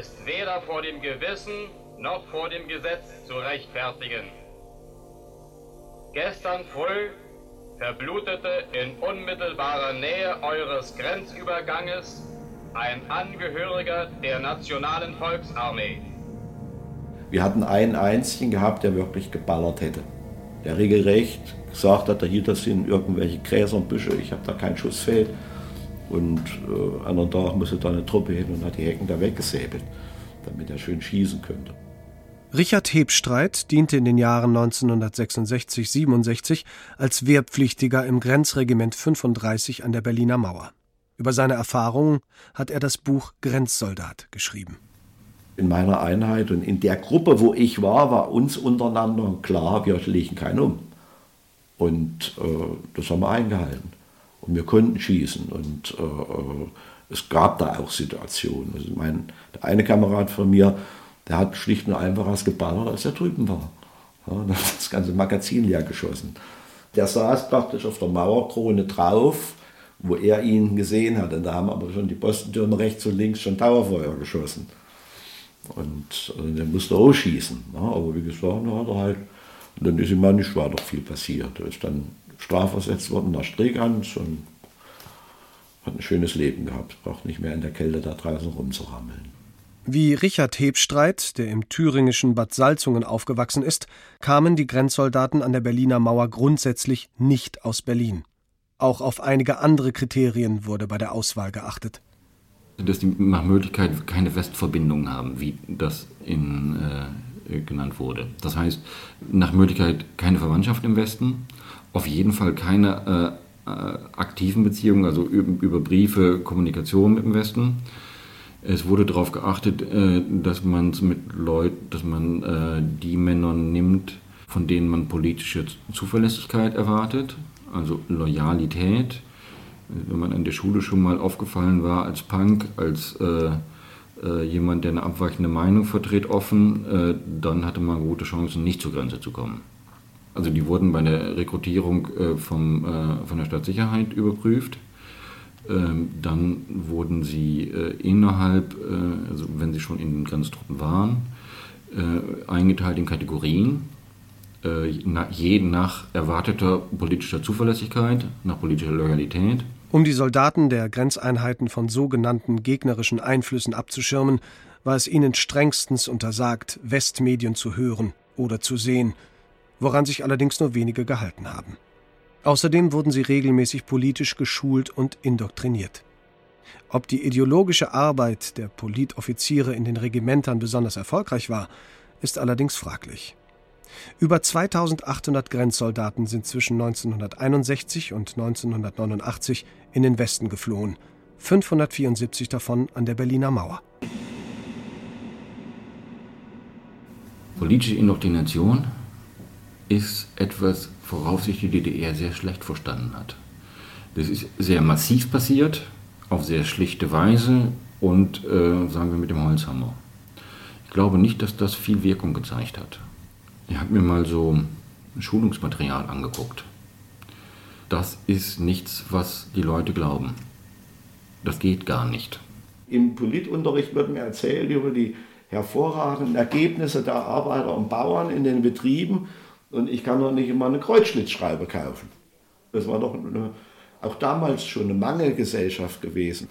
ist weder vor dem Gewissen noch vor dem Gesetz zu rechtfertigen. Gestern früh verblutete in unmittelbarer Nähe eures Grenzüberganges ein Angehöriger der Nationalen Volksarmee. Wir hatten einen einzigen gehabt, der wirklich geballert hätte. Der regelrecht gesagt hat, hier das sind irgendwelche Gräser und Büsche, ich habe da kein Schussfeld. Und an anderen Tag musste da eine Truppe hin und hat die Hecken da weggesäbelt, damit er schön schießen könnte. Richard Hebstreit diente in den Jahren 1966-67 als Wehrpflichtiger im Grenzregiment 35 an der Berliner Mauer. Über seine Erfahrungen hat er das Buch Grenzsoldat geschrieben. In meiner Einheit und in der Gruppe, wo ich war, war uns untereinander klar, wir legen keinen um. Und das haben wir eingehalten. Und wir konnten schießen und es gab da auch Situationen. Also der eine Kamerad von mir, der hat schlicht und einfach was geballert, als er drüben war. Ja, das ganze Magazin leer geschossen. Der saß praktisch auf der Mauerkrone drauf, wo er ihn gesehen hat. Und da haben aber schon die Postentürme rechts und links schon Dauerfeuer geschossen. Und der musste auch schießen. Ne? Aber wie gesagt, na, hat er halt, und dann ist ihm mal nicht weiter viel passiert. Er ist dann strafversetzt worden nach Streghans und hat ein schönes Leben gehabt. Braucht nicht mehr in der Kälte da draußen rumzurammeln. Wie Richard Hebstreit, der im thüringischen Bad Salzungen aufgewachsen ist, kamen die Grenzsoldaten an der Berliner Mauer grundsätzlich nicht aus Berlin. Auch auf einige andere Kriterien wurde bei der Auswahl geachtet. Dass die nach Möglichkeit keine Westverbindung haben, wie das in genannt wurde. Das heißt, nach Möglichkeit keine Verwandtschaft im Westen, auf jeden Fall keine aktiven Beziehungen, also über Briefe, Kommunikation mit dem Westen. Es wurde darauf geachtet, dass man die Männer nimmt, von denen man politische Zuverlässigkeit erwartet, also Loyalität. Wenn man an der Schule schon mal aufgefallen war als Punk, als jemand, der eine abweichende Meinung vertritt, offen, dann hatte man gute Chancen, nicht zur Grenze zu kommen. Also die wurden bei der Rekrutierung von der Staatssicherheit überprüft. Dann wurden sie also wenn sie schon in den Grenztruppen waren, eingeteilt in Kategorien, je nach erwarteter politischer Zuverlässigkeit, nach politischer Loyalität. Um die Soldaten der Grenzeinheiten von sogenannten gegnerischen Einflüssen abzuschirmen, war es ihnen strengstens untersagt, Westmedien zu hören oder zu sehen, woran sich allerdings nur wenige gehalten haben. Außerdem wurden sie regelmäßig politisch geschult und indoktriniert. Ob die ideologische Arbeit der Politoffiziere in den Regimentern besonders erfolgreich war, ist allerdings fraglich. Über 2800 Grenzsoldaten sind zwischen 1961 und 1989 in den Westen geflohen, 574 davon an der Berliner Mauer. Politische Indoktrination ist etwas, worauf sich die DDR sehr schlecht verstanden hat. Das ist sehr massiv passiert, auf sehr schlichte Weise und, sagen wir, mit dem Holzhammer. Ich glaube nicht, dass das viel Wirkung gezeigt hat. Ich habe mir mal so Schulungsmaterial angeguckt. Das ist nichts, was die Leute glauben. Das geht gar nicht. Im Politunterricht wird mir erzählt über die hervorragenden Ergebnisse der Arbeiter und Bauern in den Betrieben. Und ich kann doch nicht immer eine Kreuzschlitzschreibe kaufen. Das war doch auch damals schon eine Mangelgesellschaft gewesen.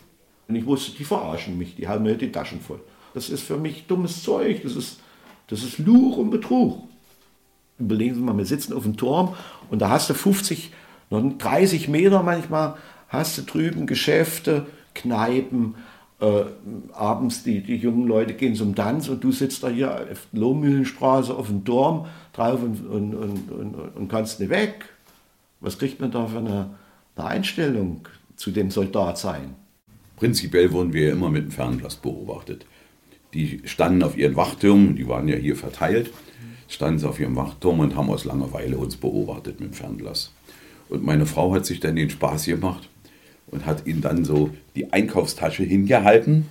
Und ich wusste, die verarschen mich, die haben mir die Taschen voll. Das ist für mich dummes Zeug, das ist Lug und Betrug. Überlegen Sie mal, wir sitzen auf dem Turm und da hast du 50, 30 Meter manchmal, hast du drüben Geschäfte, Kneipen, abends die jungen Leute gehen zum Tanz und du sitzt da hier auf der Lohmühlenstraße auf dem Turm drauf und kannst nicht weg. Was kriegt man da für eine Einstellung zu dem Soldat sein? Prinzipiell wurden wir ja immer mit dem Fernglas beobachtet. Die standen auf ihren Wachtürmen, die waren ja hier verteilt, standen sie auf ihrem Wachturm und haben aus Langeweile uns beobachtet mit dem Fernglas. Und meine Frau hat sich dann den Spaß gemacht und hat ihnen dann so die Einkaufstasche hingehalten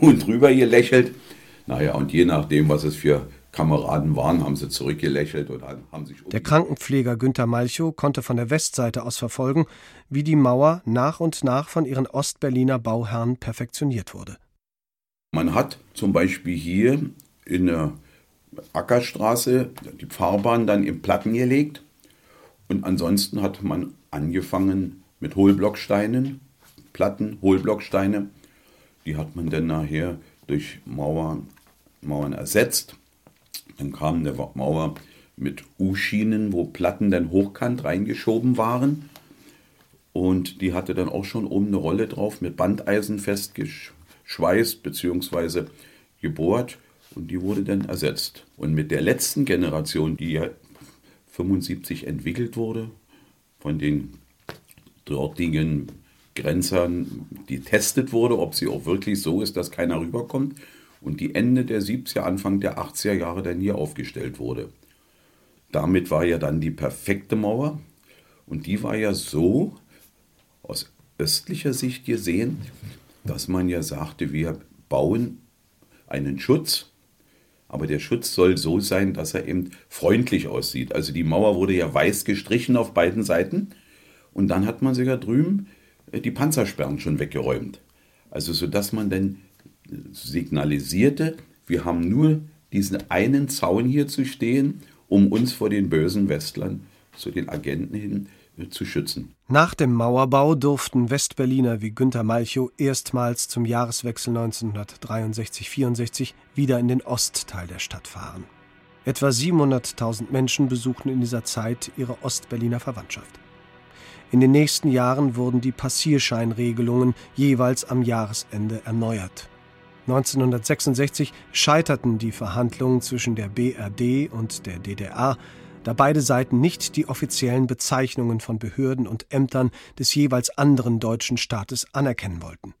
und drüber gelächelt. Naja, und je nachdem, was es für Kameraden waren, haben sie zurückgelächelt und haben sich umgebracht. Der Krankenpfleger Günter Malchow konnte von der Westseite aus verfolgen, wie die Mauer nach und nach von ihren Ostberliner Bauherren perfektioniert wurde. Man hat zum Beispiel hier in der Ackerstraße die Fahrbahn dann in Platten gelegt und ansonsten hat man angefangen mit Hohlblocksteinen, Platten, Hohlblocksteine. Die hat man dann nachher durch Mauern ersetzt. Dann kam eine Mauer mit U-Schienen, wo Platten dann hochkant reingeschoben waren. Und die hatte dann auch schon oben eine Rolle drauf, mit Bandeisen festgeschweißt bzw. gebohrt. Und die wurde dann ersetzt. Und mit der letzten Generation, die ja 1975 entwickelt wurde, von den dortigen Grenzern, die testet wurde, ob sie auch wirklich so ist, dass keiner rüberkommt. Und die Ende der 70er, Anfang der 80er Jahre dann hier aufgestellt wurde. Damit war ja dann die perfekte Mauer. Und die war ja so, aus östlicher Sicht gesehen, dass man ja sagte, wir bauen einen Schutz, Aber der Schutz soll so sein, dass er eben freundlich aussieht. Also die Mauer wurde ja weiß gestrichen auf beiden Seiten. Und dann hat man sogar drüben die Panzersperren schon weggeräumt. Also sodass man dann signalisierte, wir haben nur diesen einen Zaun hier zu stehen, um uns vor den bösen Westlern, zu den Agenten hin, zu schützen. Nach dem Mauerbau durften Westberliner wie Günter Malchow erstmals zum Jahreswechsel 1963/64 wieder in den Ostteil der Stadt fahren. Etwa 700.000 Menschen besuchten in dieser Zeit ihre Ostberliner Verwandtschaft. In den nächsten Jahren wurden die Passierscheinregelungen jeweils am Jahresende erneuert. 1966 scheiterten die Verhandlungen zwischen der BRD und der DDR, da beide Seiten nicht die offiziellen Bezeichnungen von Behörden und Ämtern des jeweils anderen deutschen Staates anerkennen wollten.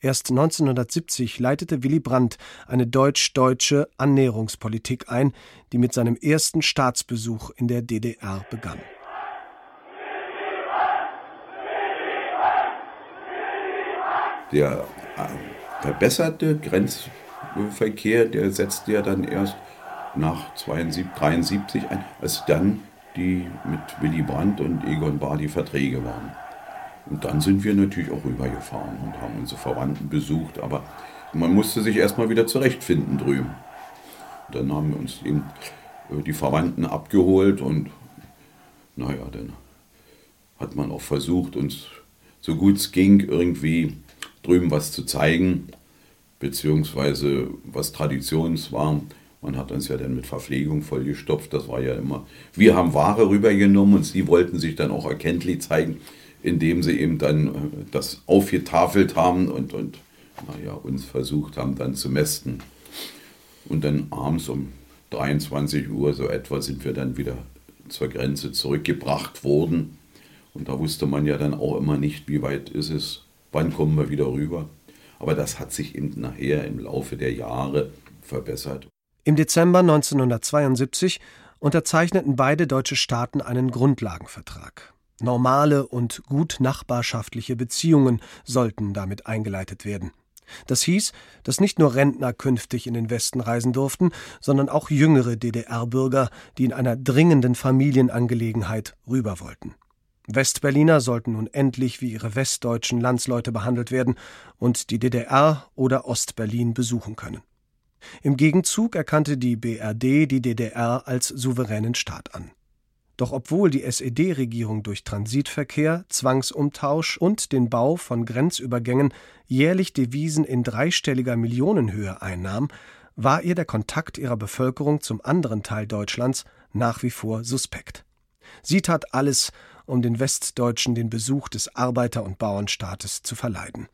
Erst 1970 leitete Willy Brandt eine deutsch-deutsche Annäherungspolitik ein, die mit seinem ersten Staatsbesuch in der DDR begann. Der verbesserte Grenzverkehr, der setzte ja dann erst nach 1973 ein, als dann die mit Willy Brandt und Egon Bahr die Verträge waren. Und dann sind wir natürlich auch rübergefahren und haben unsere Verwandten besucht, aber man musste sich erstmal wieder zurechtfinden drüben. Dann haben wir uns eben die Verwandten abgeholt und naja, dann hat man auch versucht, uns so gut es ging irgendwie drüben was zu zeigen, beziehungsweise was Traditions war. Man hat uns ja dann mit Verpflegung vollgestopft, das war ja immer, wir haben Ware rübergenommen und sie wollten sich dann auch erkenntlich zeigen, indem sie eben dann das aufgetafelt haben und naja, uns versucht haben dann zu mästen. Und dann abends um 23 Uhr so etwa sind wir dann wieder zur Grenze zurückgebracht worden. Und da wusste man ja dann auch immer nicht, wie weit ist es, wann kommen wir wieder rüber. Aber das hat sich eben nachher im Laufe der Jahre verbessert. Im Dezember 1972 unterzeichneten beide deutsche Staaten einen Grundlagenvertrag. Normale und gut nachbarschaftliche Beziehungen sollten damit eingeleitet werden. Das hieß, dass nicht nur Rentner künftig in den Westen reisen durften, sondern auch jüngere DDR-Bürger, die in einer dringenden Familienangelegenheit rüber wollten. Westberliner sollten nun endlich wie ihre westdeutschen Landsleute behandelt werden und die DDR oder Ostberlin besuchen können. Im Gegenzug erkannte die BRD die DDR als souveränen Staat an. Doch obwohl die SED-Regierung durch Transitverkehr, Zwangsumtausch und den Bau von Grenzübergängen jährlich Devisen in dreistelliger Millionenhöhe einnahm, war ihr der Kontakt ihrer Bevölkerung zum anderen Teil Deutschlands nach wie vor suspekt. Sie tat alles, um den Westdeutschen den Besuch des Arbeiter- und Bauernstaates zu verleiden.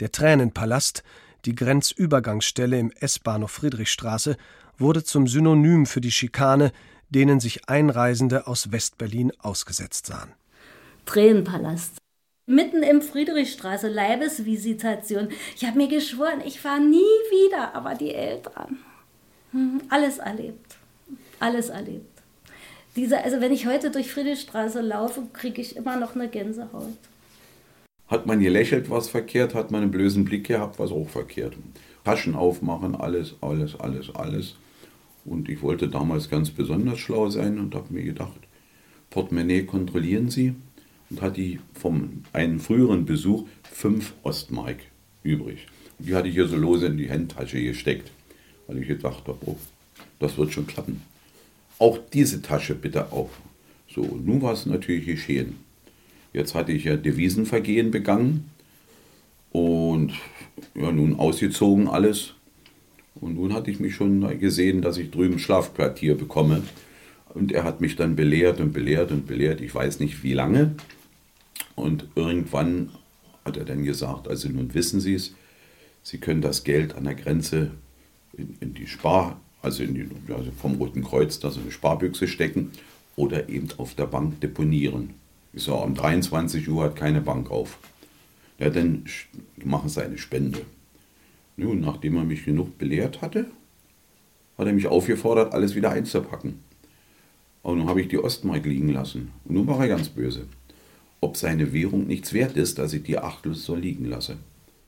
Der Tränenpalast, die Grenzübergangsstelle im S-Bahnhof Friedrichstraße, wurde zum Synonym für die Schikane, denen sich Einreisende aus Westberlin ausgesetzt sahen. Tränenpalast. Mitten im Friedrichstraße, Leibesvisitation. Ich habe mir geschworen, ich fahre nie wieder, aber die Eltern. Alles erlebt. Alles erlebt. Also wenn ich heute durch Friedrichstraße laufe, kriege ich immer noch eine Gänsehaut. Hat man gelächelt, was verkehrt, hat man einen blöden Blick gehabt, was auch verkehrt. Taschen aufmachen, alles. Und ich wollte damals ganz besonders schlau sein und habe mir gedacht, Portemonnaie kontrollieren Sie. Und hatte ich vom einem früheren Besuch 5 Ostmark übrig. Und die hatte ich hier so lose in die Handtasche gesteckt, weil ich gedacht habe, oh, das wird schon klappen. Auch diese Tasche bitte auf. So, und nun war es natürlich geschehen. Jetzt hatte ich ja Devisenvergehen begangen und ja, nun ausgezogen alles. Und nun hatte ich mich schon gesehen, dass ich drüben Schlafquartier bekomme. Und er hat mich dann belehrt. Ich weiß nicht, wie lange. Und irgendwann hat er dann gesagt, also nun wissen Sie es, Sie können das Geld an der Grenze in die vom Roten Kreuz, da so eine Sparbüchse stecken oder eben auf der Bank deponieren. Ich sage, um 23 Uhr hat keine Bank auf. Ja, dann machen Sie eine Spende. Nun, nachdem er mich genug belehrt hatte, hat er mich aufgefordert, alles wieder einzupacken. Und nun habe ich die Ostmark liegen lassen. Und nun war er ganz böse. Ob seine Währung nichts wert ist, dass ich die achtlos so liegen lasse.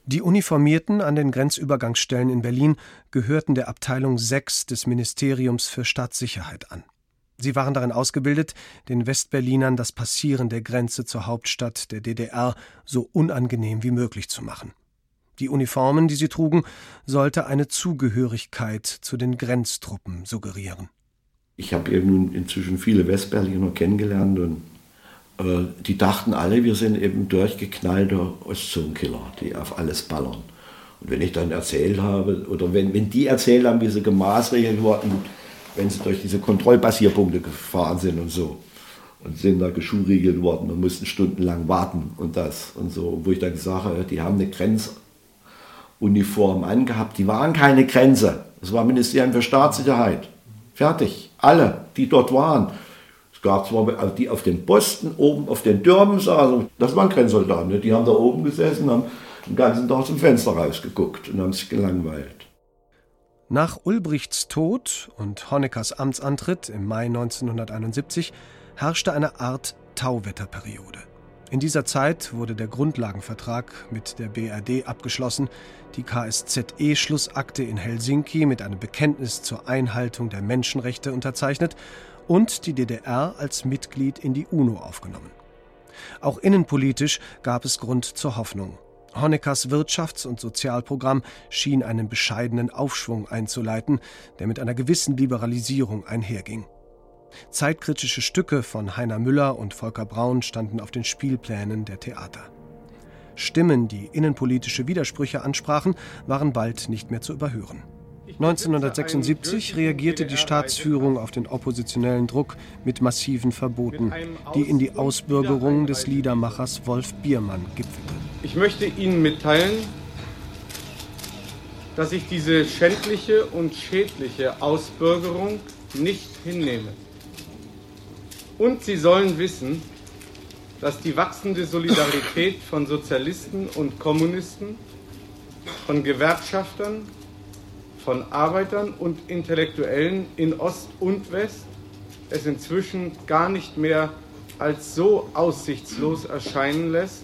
Die Uniformierten an den Grenzübergangsstellen in Berlin gehörten der Abteilung 6 des Ministeriums für Staatssicherheit an. Sie waren darin ausgebildet, den Westberlinern das Passieren der Grenze zur Hauptstadt der DDR so unangenehm wie möglich zu machen. Die Uniformen, die sie trugen, sollte eine Zugehörigkeit zu den Grenztruppen suggerieren. Ich habe eben nun inzwischen viele Westberliner kennengelernt und die dachten alle, wir sind eben durchgeknallte Ostzonenkiller, die auf alles ballern. Und wenn ich dann erzählt habe, oder wenn die erzählt haben, wie sie gemaßregelt wurden, wenn sie durch diese Kontrollpassierpunkte gefahren sind und so, und sind da geschuhriegelt worden und mussten stundenlang warten und das und so, wo ich dann gesagt habe, die haben eine Grenzuniform angehabt, die waren keine Grenze, das war Ministerium für Staatssicherheit, fertig, alle, die dort waren. Es gab zwar die auf den Posten oben auf den Türmen saßen, das waren Grenzsoldaten, die haben da oben gesessen, haben den ganzen Tag zum Fenster rausgeguckt und haben sich gelangweilt. Nach Ulbrichts Tod und Honeckers Amtsantritt im Mai 1971 herrschte eine Art Tauwetterperiode. In dieser Zeit wurde der Grundlagenvertrag mit der BRD abgeschlossen, die KSZE-Schlussakte in Helsinki mit einem Bekenntnis zur Einhaltung der Menschenrechte unterzeichnet und die DDR als Mitglied in die UNO aufgenommen. Auch innenpolitisch gab es Grund zur Hoffnung. Honeckers Wirtschafts- und Sozialprogramm schien einen bescheidenen Aufschwung einzuleiten, der mit einer gewissen Liberalisierung einherging. Zeitkritische Stücke von Heiner Müller und Volker Braun standen auf den Spielplänen der Theater. Stimmen, die innenpolitische Widersprüche ansprachen, waren bald nicht mehr zu überhören. 1976 reagierte die Staatsführung auf den oppositionellen Druck mit massiven Verboten, die in die Ausbürgerung des Liedermachers Wolf Biermann gipfelte. Ich möchte Ihnen mitteilen, dass ich diese schändliche und schädliche Ausbürgerung nicht hinnehme. Und Sie sollen wissen, dass die wachsende Solidarität von Sozialisten und Kommunisten, von Gewerkschaftern, von Arbeitern und Intellektuellen in Ost und West es inzwischen gar nicht mehr als so aussichtslos erscheinen lässt,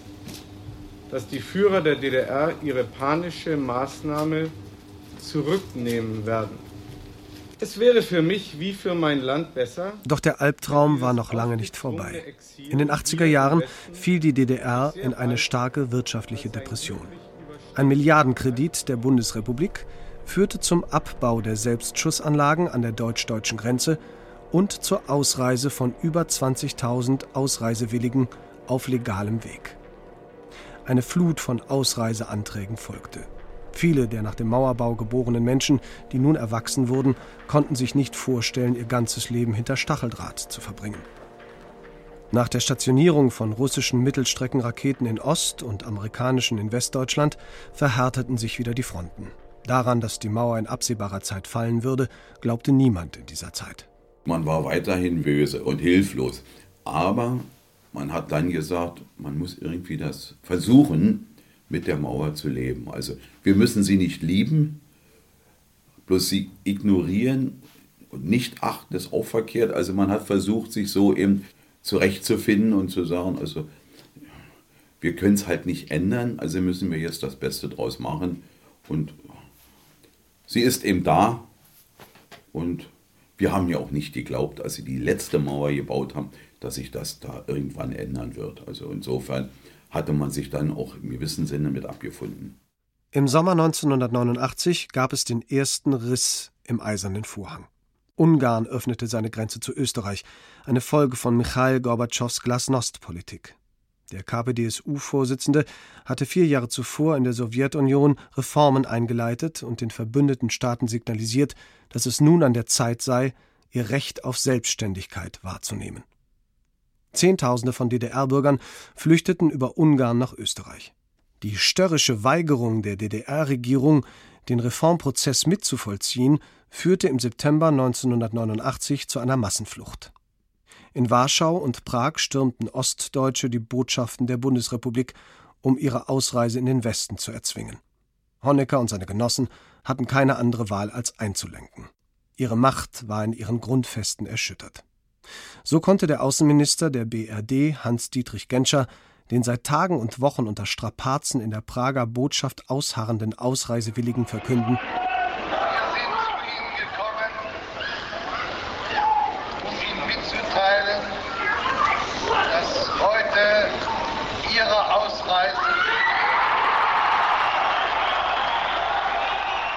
dass die Führer der DDR ihre panische Maßnahme zurücknehmen werden. Es wäre für mich wie für mein Land besser. Doch der Albtraum war noch lange nicht vorbei. In den 80er Jahren fiel die DDR in eine starke wirtschaftliche Depression. Ein Milliardenkredit der Bundesrepublik führte zum Abbau der Selbstschussanlagen an der deutsch-deutschen Grenze und zur Ausreise von über 20.000 Ausreisewilligen auf legalem Weg. Eine Flut von Ausreiseanträgen folgte. Viele der nach dem Mauerbau geborenen Menschen, die nun erwachsen wurden, konnten sich nicht vorstellen, ihr ganzes Leben hinter Stacheldraht zu verbringen. Nach der Stationierung von russischen Mittelstreckenraketen in Ost- und amerikanischen in Westdeutschland verhärteten sich wieder die Fronten. Daran, dass die Mauer in absehbarer Zeit fallen würde, glaubte niemand in dieser Zeit. Man war weiterhin böse und hilflos. Aber man hat dann gesagt, man muss irgendwie das versuchen, mit der Mauer zu leben. Also wir müssen sie nicht lieben, bloß sie ignorieren und nicht achten, ist auch verkehrt. Also man hat versucht, sich so eben zurechtzufinden und zu sagen, also wir können es halt nicht ändern, also müssen wir jetzt das Beste draus machen. Und sie ist eben da und wir haben ja auch nicht geglaubt, als sie die letzte Mauer gebaut haben, dass sich das da irgendwann ändern wird. Also insofern hatte man sich dann auch im gewissen Sinne mit abgefunden. Im Sommer 1989 gab es den ersten Riss im Eisernen Vorhang. Ungarn öffnete seine Grenze zu Österreich, eine Folge von Michail Gorbatschows Glasnost-Politik. Der KPdSU-Vorsitzende hatte 4 Jahre zuvor in der Sowjetunion Reformen eingeleitet und den verbündeten Staaten signalisiert, dass es nun an der Zeit sei, ihr Recht auf Selbstständigkeit wahrzunehmen. Zehntausende von DDR-Bürgern flüchteten über Ungarn nach Österreich. Die störrische Weigerung der DDR-Regierung, den Reformprozess mitzuvollziehen, führte im September 1989 zu einer Massenflucht. In Warschau und Prag stürmten Ostdeutsche die Botschaften der Bundesrepublik, um ihre Ausreise in den Westen zu erzwingen. Honecker und seine Genossen hatten keine andere Wahl, als einzulenken. Ihre Macht war in ihren Grundfesten erschüttert. So konnte der Außenminister der BRD, Hans-Dietrich Genscher, den seit Tagen und Wochen unter Strapazen in der Prager Botschaft ausharrenden Ausreisewilligen verkünden: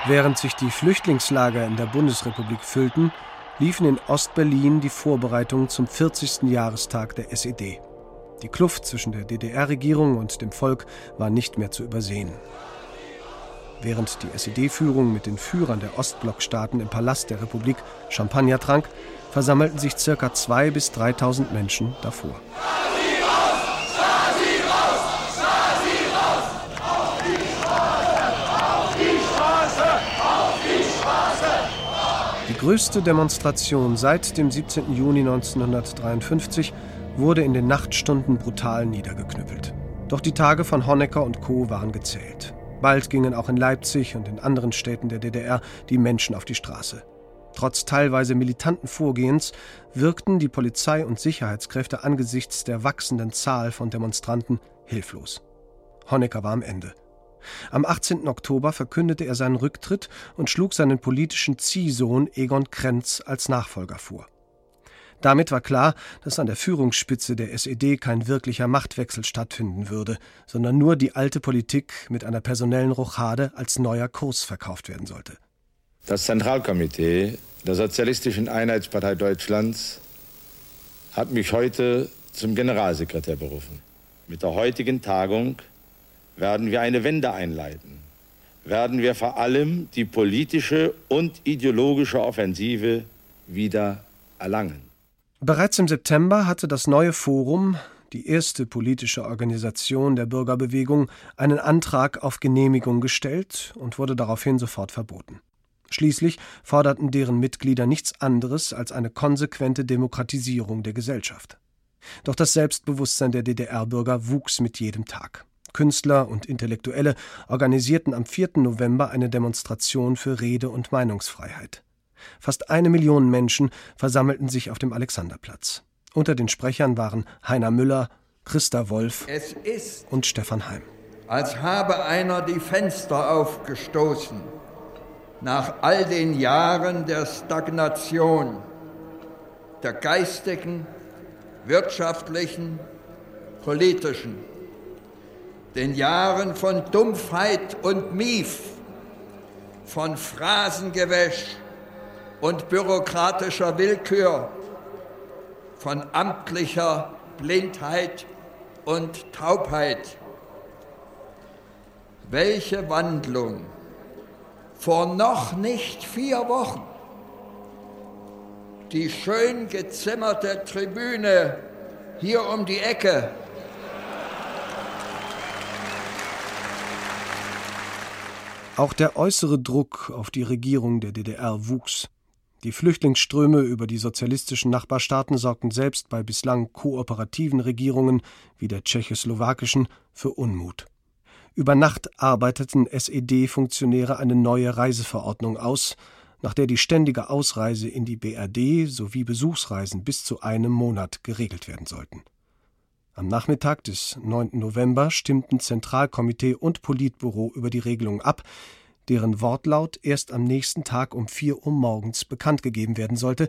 Während sich die Flüchtlingslager in der Bundesrepublik füllten, liefen in Ostberlin die Vorbereitungen zum 40. Jahrestag der SED. Die Kluft zwischen der DDR-Regierung und dem Volk war nicht mehr zu übersehen. Während die SED-Führung mit den Führern der Ostblockstaaten im Palast der Republik Champagner trank, versammelten sich ca. 2.000 bis 3.000 Menschen davor. Die größte Demonstration seit dem 17. Juni 1953 wurde in den Nachtstunden brutal niedergeknüppelt. Doch die Tage von Honecker und Co. waren gezählt. Bald gingen auch in Leipzig und in anderen Städten der DDR die Menschen auf die Straße. Trotz teilweise militanten Vorgehens wirkten die Polizei und Sicherheitskräfte angesichts der wachsenden Zahl von Demonstranten hilflos. Honecker war am Ende. Am 18. Oktober verkündete er seinen Rücktritt und schlug seinen politischen Ziehsohn Egon Krenz als Nachfolger vor. Damit war klar, dass an der Führungsspitze der SED kein wirklicher Machtwechsel stattfinden würde, sondern nur die alte Politik mit einer personellen Rochade als neuer Kurs verkauft werden sollte. Das Zentralkomitee der Sozialistischen Einheitspartei Deutschlands hat mich heute zum Generalsekretär berufen. Mit der heutigen Tagung werden wir eine Wende einleiten, werden wir vor allem die politische und ideologische Offensive wieder erlangen. Bereits im September hatte das neue Forum, die erste politische Organisation der Bürgerbewegung, einen Antrag auf Genehmigung gestellt und wurde daraufhin sofort verboten. Schließlich forderten deren Mitglieder nichts anderes als eine konsequente Demokratisierung der Gesellschaft. Doch das Selbstbewusstsein der DDR-Bürger wuchs mit jedem Tag. Künstler und Intellektuelle organisierten am 4. November eine Demonstration für Rede- und Meinungsfreiheit. Fast 1 Million Menschen versammelten sich auf dem Alexanderplatz. Unter den Sprechern waren Heiner Müller, Christa Wolf und Stefan Heim. Als habe einer die Fenster aufgestoßen. Nach all den Jahren der Stagnation, der geistigen, wirtschaftlichen, politischen, den Jahren von Dumpfheit und Mief, von Phrasengewäsch und bürokratischer Willkür, von amtlicher Blindheit und Taubheit. Welche Wandlung vor noch nicht 4 Wochen die schön gezimmerte Tribüne hier um die Ecke . Auch der äußere Druck auf die Regierung der DDR wuchs. Die Flüchtlingsströme über die sozialistischen Nachbarstaaten sorgten selbst bei bislang kooperativen Regierungen wie der tschechoslowakischen für Unmut. Über Nacht arbeiteten SED-Funktionäre eine neue Reiseverordnung aus, nach der die ständige Ausreise in die BRD sowie Besuchsreisen bis zu 1 Monat geregelt werden sollten. Am Nachmittag des 9. November stimmten Zentralkomitee und Politbüro über die Regelung ab, deren Wortlaut erst am nächsten Tag um 4 Uhr morgens bekannt gegeben werden sollte,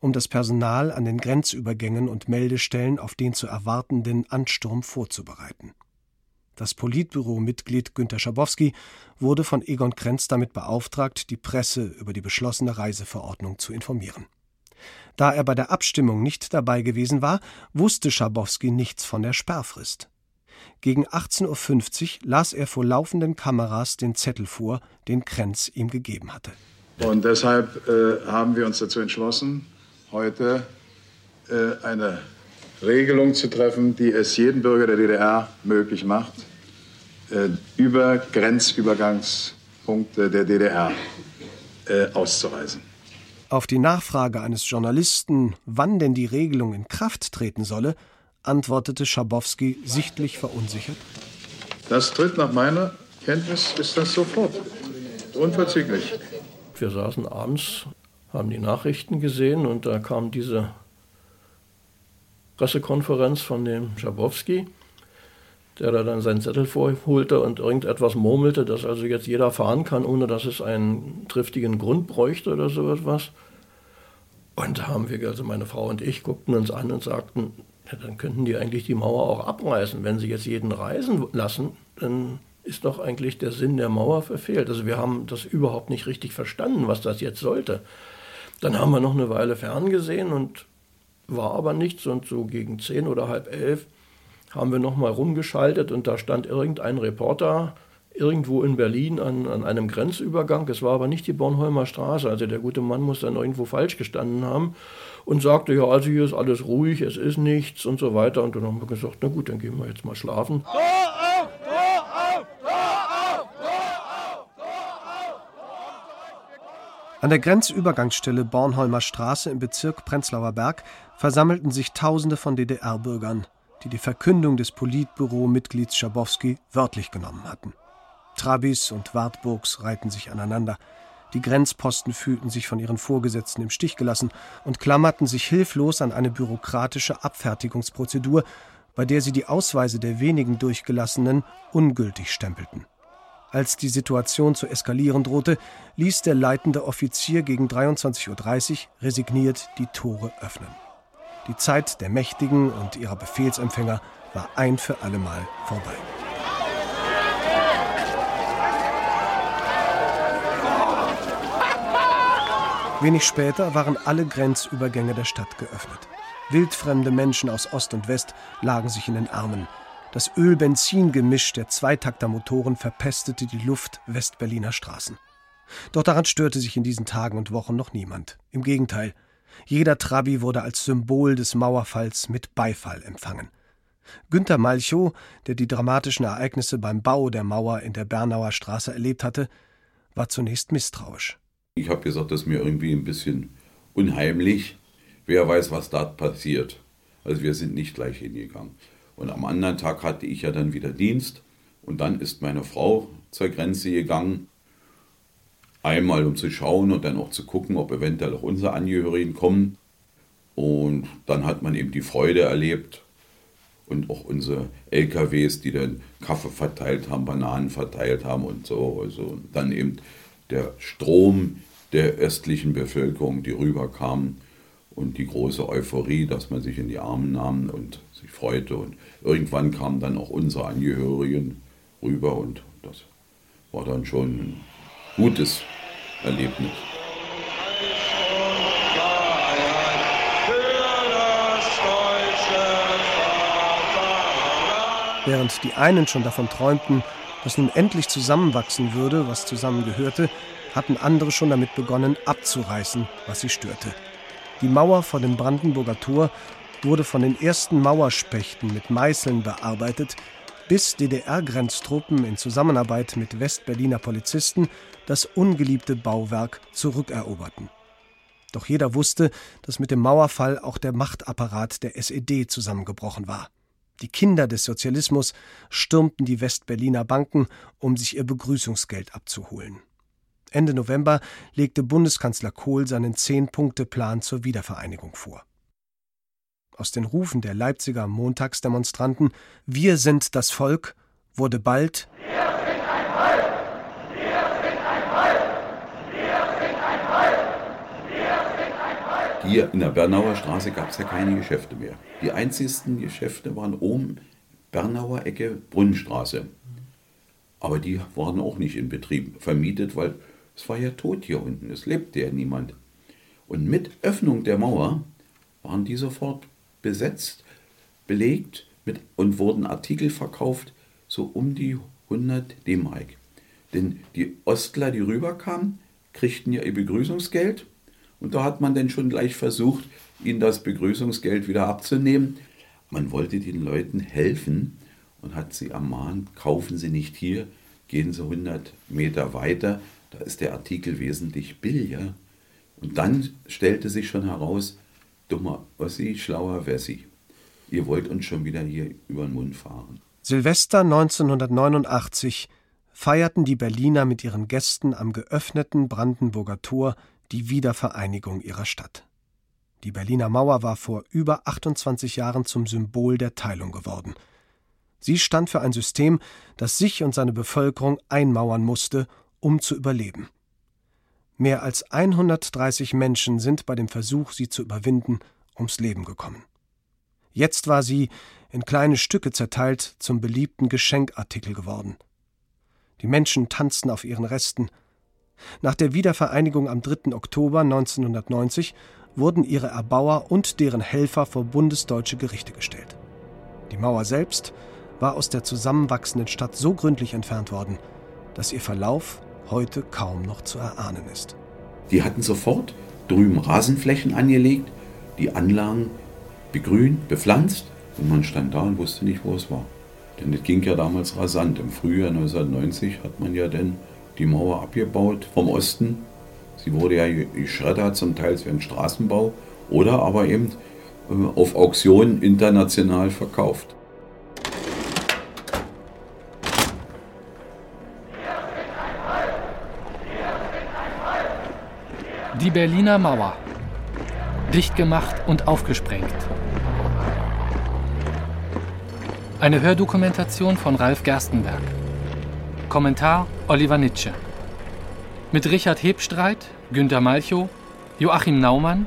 um das Personal an den Grenzübergängen und Meldestellen auf den zu erwartenden Ansturm vorzubereiten. Das Politbüro-Mitglied Günter Schabowski wurde von Egon Krenz damit beauftragt, die Presse über die beschlossene Reiseverordnung zu informieren. Da er bei der Abstimmung nicht dabei gewesen war, wusste Schabowski nichts von der Sperrfrist. Gegen 18.50 Uhr las er vor laufenden Kameras den Zettel vor, den Krenz ihm gegeben hatte. Und deshalb haben wir uns dazu entschlossen, heute eine Regelung zu treffen, die es jedem Bürger der DDR möglich macht, über Grenzübergangspunkte der DDR auszureisen. Auf die Nachfrage eines Journalisten, wann denn die Regelung in Kraft treten solle, antwortete Schabowski sichtlich verunsichert: Das tritt nach meiner Kenntnis ist das sofort, unverzüglich. Wir saßen abends, haben die Nachrichten gesehen und da kam diese Pressekonferenz von dem Schabowski, der da dann seinen Zettel vorholte und irgendetwas murmelte, dass also jetzt jeder fahren kann, ohne dass es einen triftigen Grund bräuchte oder so etwas. Und da haben wir, also meine Frau und ich, guckten uns an und sagten, ja, dann könnten die eigentlich die Mauer auch abreißen. Wenn sie jetzt jeden reisen lassen, dann ist doch eigentlich der Sinn der Mauer verfehlt. Also wir haben das überhaupt nicht richtig verstanden, was das jetzt sollte. Dann haben wir noch eine Weile ferngesehen und war aber nichts. Und so gegen 10 oder halb 11 haben wir nochmal rumgeschaltet und da stand irgendein Reporter irgendwo in Berlin an einem Grenzübergang. Es war aber nicht die Bornholmer Straße, also der gute Mann muss dann irgendwo falsch gestanden haben und sagte, ja, also hier ist alles ruhig, es ist nichts und so weiter. Und dann haben wir gesagt, na gut, dann gehen wir jetzt mal schlafen. Tor auf, Tor auf, Tor auf, Tor auf, Tor auf! An der Grenzübergangsstelle Bornholmer Straße im Bezirk Prenzlauer Berg versammelten sich Tausende von DDR-Bürgern, die die Verkündung des Politbüro-Mitglieds Schabowski wörtlich genommen hatten. Trabis und Wartburgs reihten sich aneinander. Die Grenzposten fühlten sich von ihren Vorgesetzten im Stich gelassen und klammerten sich hilflos an eine bürokratische Abfertigungsprozedur, bei der sie die Ausweise der wenigen Durchgelassenen ungültig stempelten. Als die Situation zu eskalieren drohte, ließ der leitende Offizier gegen 23.30 Uhr resigniert die Tore öffnen. Die Zeit der Mächtigen und ihrer Befehlsempfänger war ein für allemal vorbei. Wenig später waren alle Grenzübergänge der Stadt geöffnet. Wildfremde Menschen aus Ost und West lagen sich in den Armen. Das Öl-Benzin-Gemisch der Zweitaktermotoren verpestete die Luft Westberliner Straßen. Doch daran störte sich in diesen Tagen und Wochen noch niemand. Im Gegenteil. Jeder Trabi wurde als Symbol des Mauerfalls mit Beifall empfangen. Günter Malchow, der die dramatischen Ereignisse beim Bau der Mauer in der Bernauer Straße erlebt hatte, war zunächst misstrauisch. Ich habe gesagt, das ist mir irgendwie ein bisschen unheimlich. Wer weiß, was da passiert. Also wir sind nicht gleich hingegangen. Und am anderen Tag hatte ich ja dann wieder Dienst. Und dann ist meine Frau zur Grenze gegangen. Einmal, um zu schauen und dann auch zu gucken, ob eventuell auch unsere Angehörigen kommen. Und dann hat man eben die Freude erlebt und auch unsere LKWs, die dann Kaffee verteilt haben, Bananen verteilt haben und so. Also dann eben der Strom der östlichen Bevölkerung, die rüberkamen und die große Euphorie, dass man sich in die Arme nahm und sich freute. Und irgendwann kamen dann auch unsere Angehörigen rüber und das war dann schon ein gutes Erlebnis. Während die einen schon davon träumten, dass nun endlich zusammenwachsen würde, was zusammengehörte, hatten andere schon damit begonnen, abzureißen, was sie störte. Die Mauer vor dem Brandenburger Tor wurde von den ersten Mauerspechten mit Meißeln bearbeitet, bis DDR-Grenztruppen in Zusammenarbeit mit Westberliner Polizisten das ungeliebte Bauwerk zurückeroberten. Doch jeder wusste, dass mit dem Mauerfall auch der Machtapparat der SED zusammengebrochen war. Die Kinder des Sozialismus stürmten die Westberliner Banken, um sich ihr Begrüßungsgeld abzuholen. Ende November legte Bundeskanzler Kohl seinen 10-Punkte-Plan zur Wiedervereinigung vor. Aus den Rufen der Leipziger Montagsdemonstranten »Wir sind das Volk« wurde bald »Wir sind ein Volk! Wir sind ein Volk! Wir sind ein Volk! Wir sind ein Volk!« Hier in der Bernauer Straße gab es ja keine Geschäfte mehr. Die einzigsten Geschäfte waren oben Bernauer Ecke Brunnenstraße. Aber die waren auch nicht in Betrieb, vermietet, weil es war ja tot hier unten, es lebte ja niemand. Und mit Öffnung der Mauer waren die sofort besetzt, belegt und wurden Artikel verkauft, so um die 100 D-Mark. Denn die Ostler, die rüberkamen, kriegten ja ihr Begrüßungsgeld und da hat man dann schon gleich versucht, ihnen das Begrüßungsgeld wieder abzunehmen. Man wollte den Leuten helfen und hat sie ermahnt, kaufen Sie nicht hier, gehen Sie 100 Meter weiter, da ist der Artikel wesentlich billiger. Und dann stellte sich schon heraus, dummer Ossi, schlauer Wessi. Ihr wollt uns schon wieder hier über den Mund fahren. Silvester 1989 feierten die Berliner mit ihren Gästen am geöffneten Brandenburger Tor die Wiedervereinigung ihrer Stadt. Die Berliner Mauer war vor über 28 Jahren zum Symbol der Teilung geworden. Sie stand für ein System, das sich und seine Bevölkerung einmauern musste, um zu überleben. Mehr als 130 Menschen sind bei dem Versuch, sie zu überwinden, ums Leben gekommen. Jetzt war sie, in kleine Stücke zerteilt, zum beliebten Geschenkartikel geworden. Die Menschen tanzten auf ihren Resten. Nach der Wiedervereinigung am 3. Oktober 1990 wurden ihre Erbauer und deren Helfer vor bundesdeutsche Gerichte gestellt. Die Mauer selbst war aus der zusammenwachsenden Stadt so gründlich entfernt worden, dass ihr Verlauf heute kaum noch zu erahnen ist. Die hatten sofort drüben Rasenflächen angelegt, die Anlagen begrünt, bepflanzt, und man stand da und wusste nicht, wo es war. Denn das ging ja damals rasant. Im Frühjahr 1990 hat man ja dann die Mauer abgebaut vom Osten. Sie wurde ja geschreddert, zum Teil für den Straßenbau oder aber eben auf Auktionen international verkauft. Die Berliner Mauer. Dicht gemacht und aufgesprengt. Eine Hördokumentation von Ralf Gerstenberg. Kommentar Oliver Nitsche. Mit Richard Hebstreit, Günter Malchow, Joachim Naumann,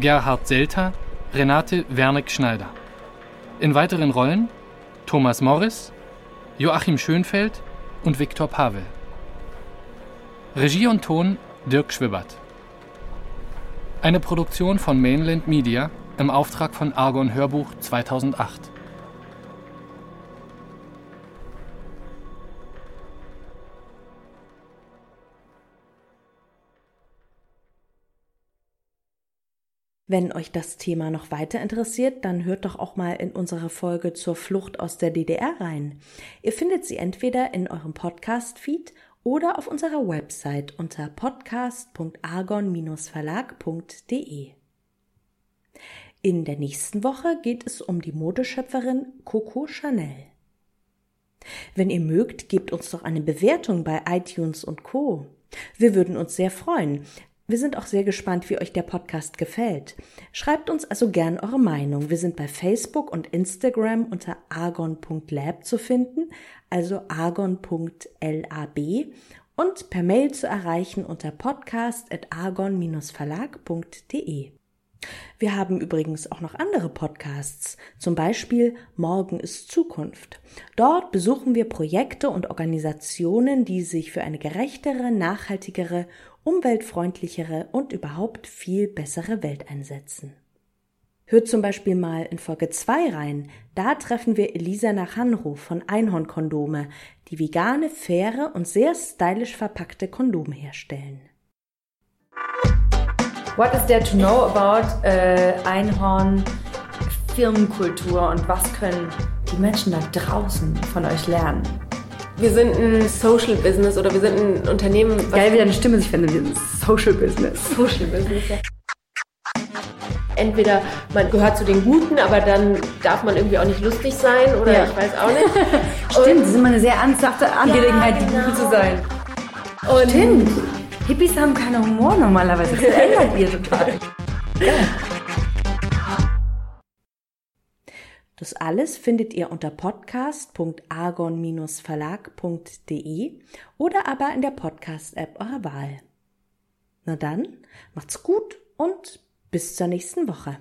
Gerhard Selter, Renate Wernig-Schneider. In weiteren Rollen Thomas Morris, Joachim Schönfeld und Viktor Pavel. Regie und Ton Dirk Schwibbert. Eine Produktion von Mainland Media im Auftrag von Argon Hörbuch 2008. Wenn euch das Thema noch weiter interessiert, dann hört doch auch mal in unsere Folge zur Flucht aus der DDR rein. Ihr findet sie entweder in eurem Podcast-Feed oder auf unserer Website unter podcast.argon-verlag.de. In der nächsten Woche geht es um die Modeschöpferin Coco Chanel. Wenn ihr mögt, gebt uns doch eine Bewertung bei iTunes und Co. Wir würden uns sehr freuen. Wir sind auch sehr gespannt, wie euch der Podcast gefällt. Schreibt uns also gern eure Meinung. Wir sind bei Facebook und Instagram unter argon.lab zu finden, also argon.lab, und per Mail zu erreichen unter podcast@argon-verlag.de. Wir haben übrigens auch noch andere Podcasts, zum Beispiel Morgen ist Zukunft. Dort besuchen wir Projekte und Organisationen, die sich für eine gerechtere, nachhaltigere, umweltfreundlichere und überhaupt viel bessere Welt einsetzen. Hört zum Beispiel mal in Folge 2 rein, da treffen wir Elisa Nachanruf von Einhornkondome, die vegane, faire und sehr stylisch verpackte Kondome herstellen. What is there to know about Einhorn-Firmenkultur und was können die Menschen da draußen von euch lernen? Wir sind ein Social Business oder wir sind ein Unternehmen. Geil, wie deine Stimme sich findet. Wir sind Social Business. Social Business, ja. Entweder man gehört zu den Guten, aber dann darf man irgendwie auch nicht lustig sein oder ja. Ich weiß auch nicht. Stimmt, das ist immer eine sehr ernsthafte Angelegenheit, ja, genau. Die Gute zu sein. Und stimmt. Hippies haben keinen Humor normalerweise. Das ändert ihr total. Ja. Das alles findet ihr unter podcast.argon-verlag.de oder aber in der Podcast-App eurer Wahl. Na dann, macht's gut und bis zur nächsten Woche.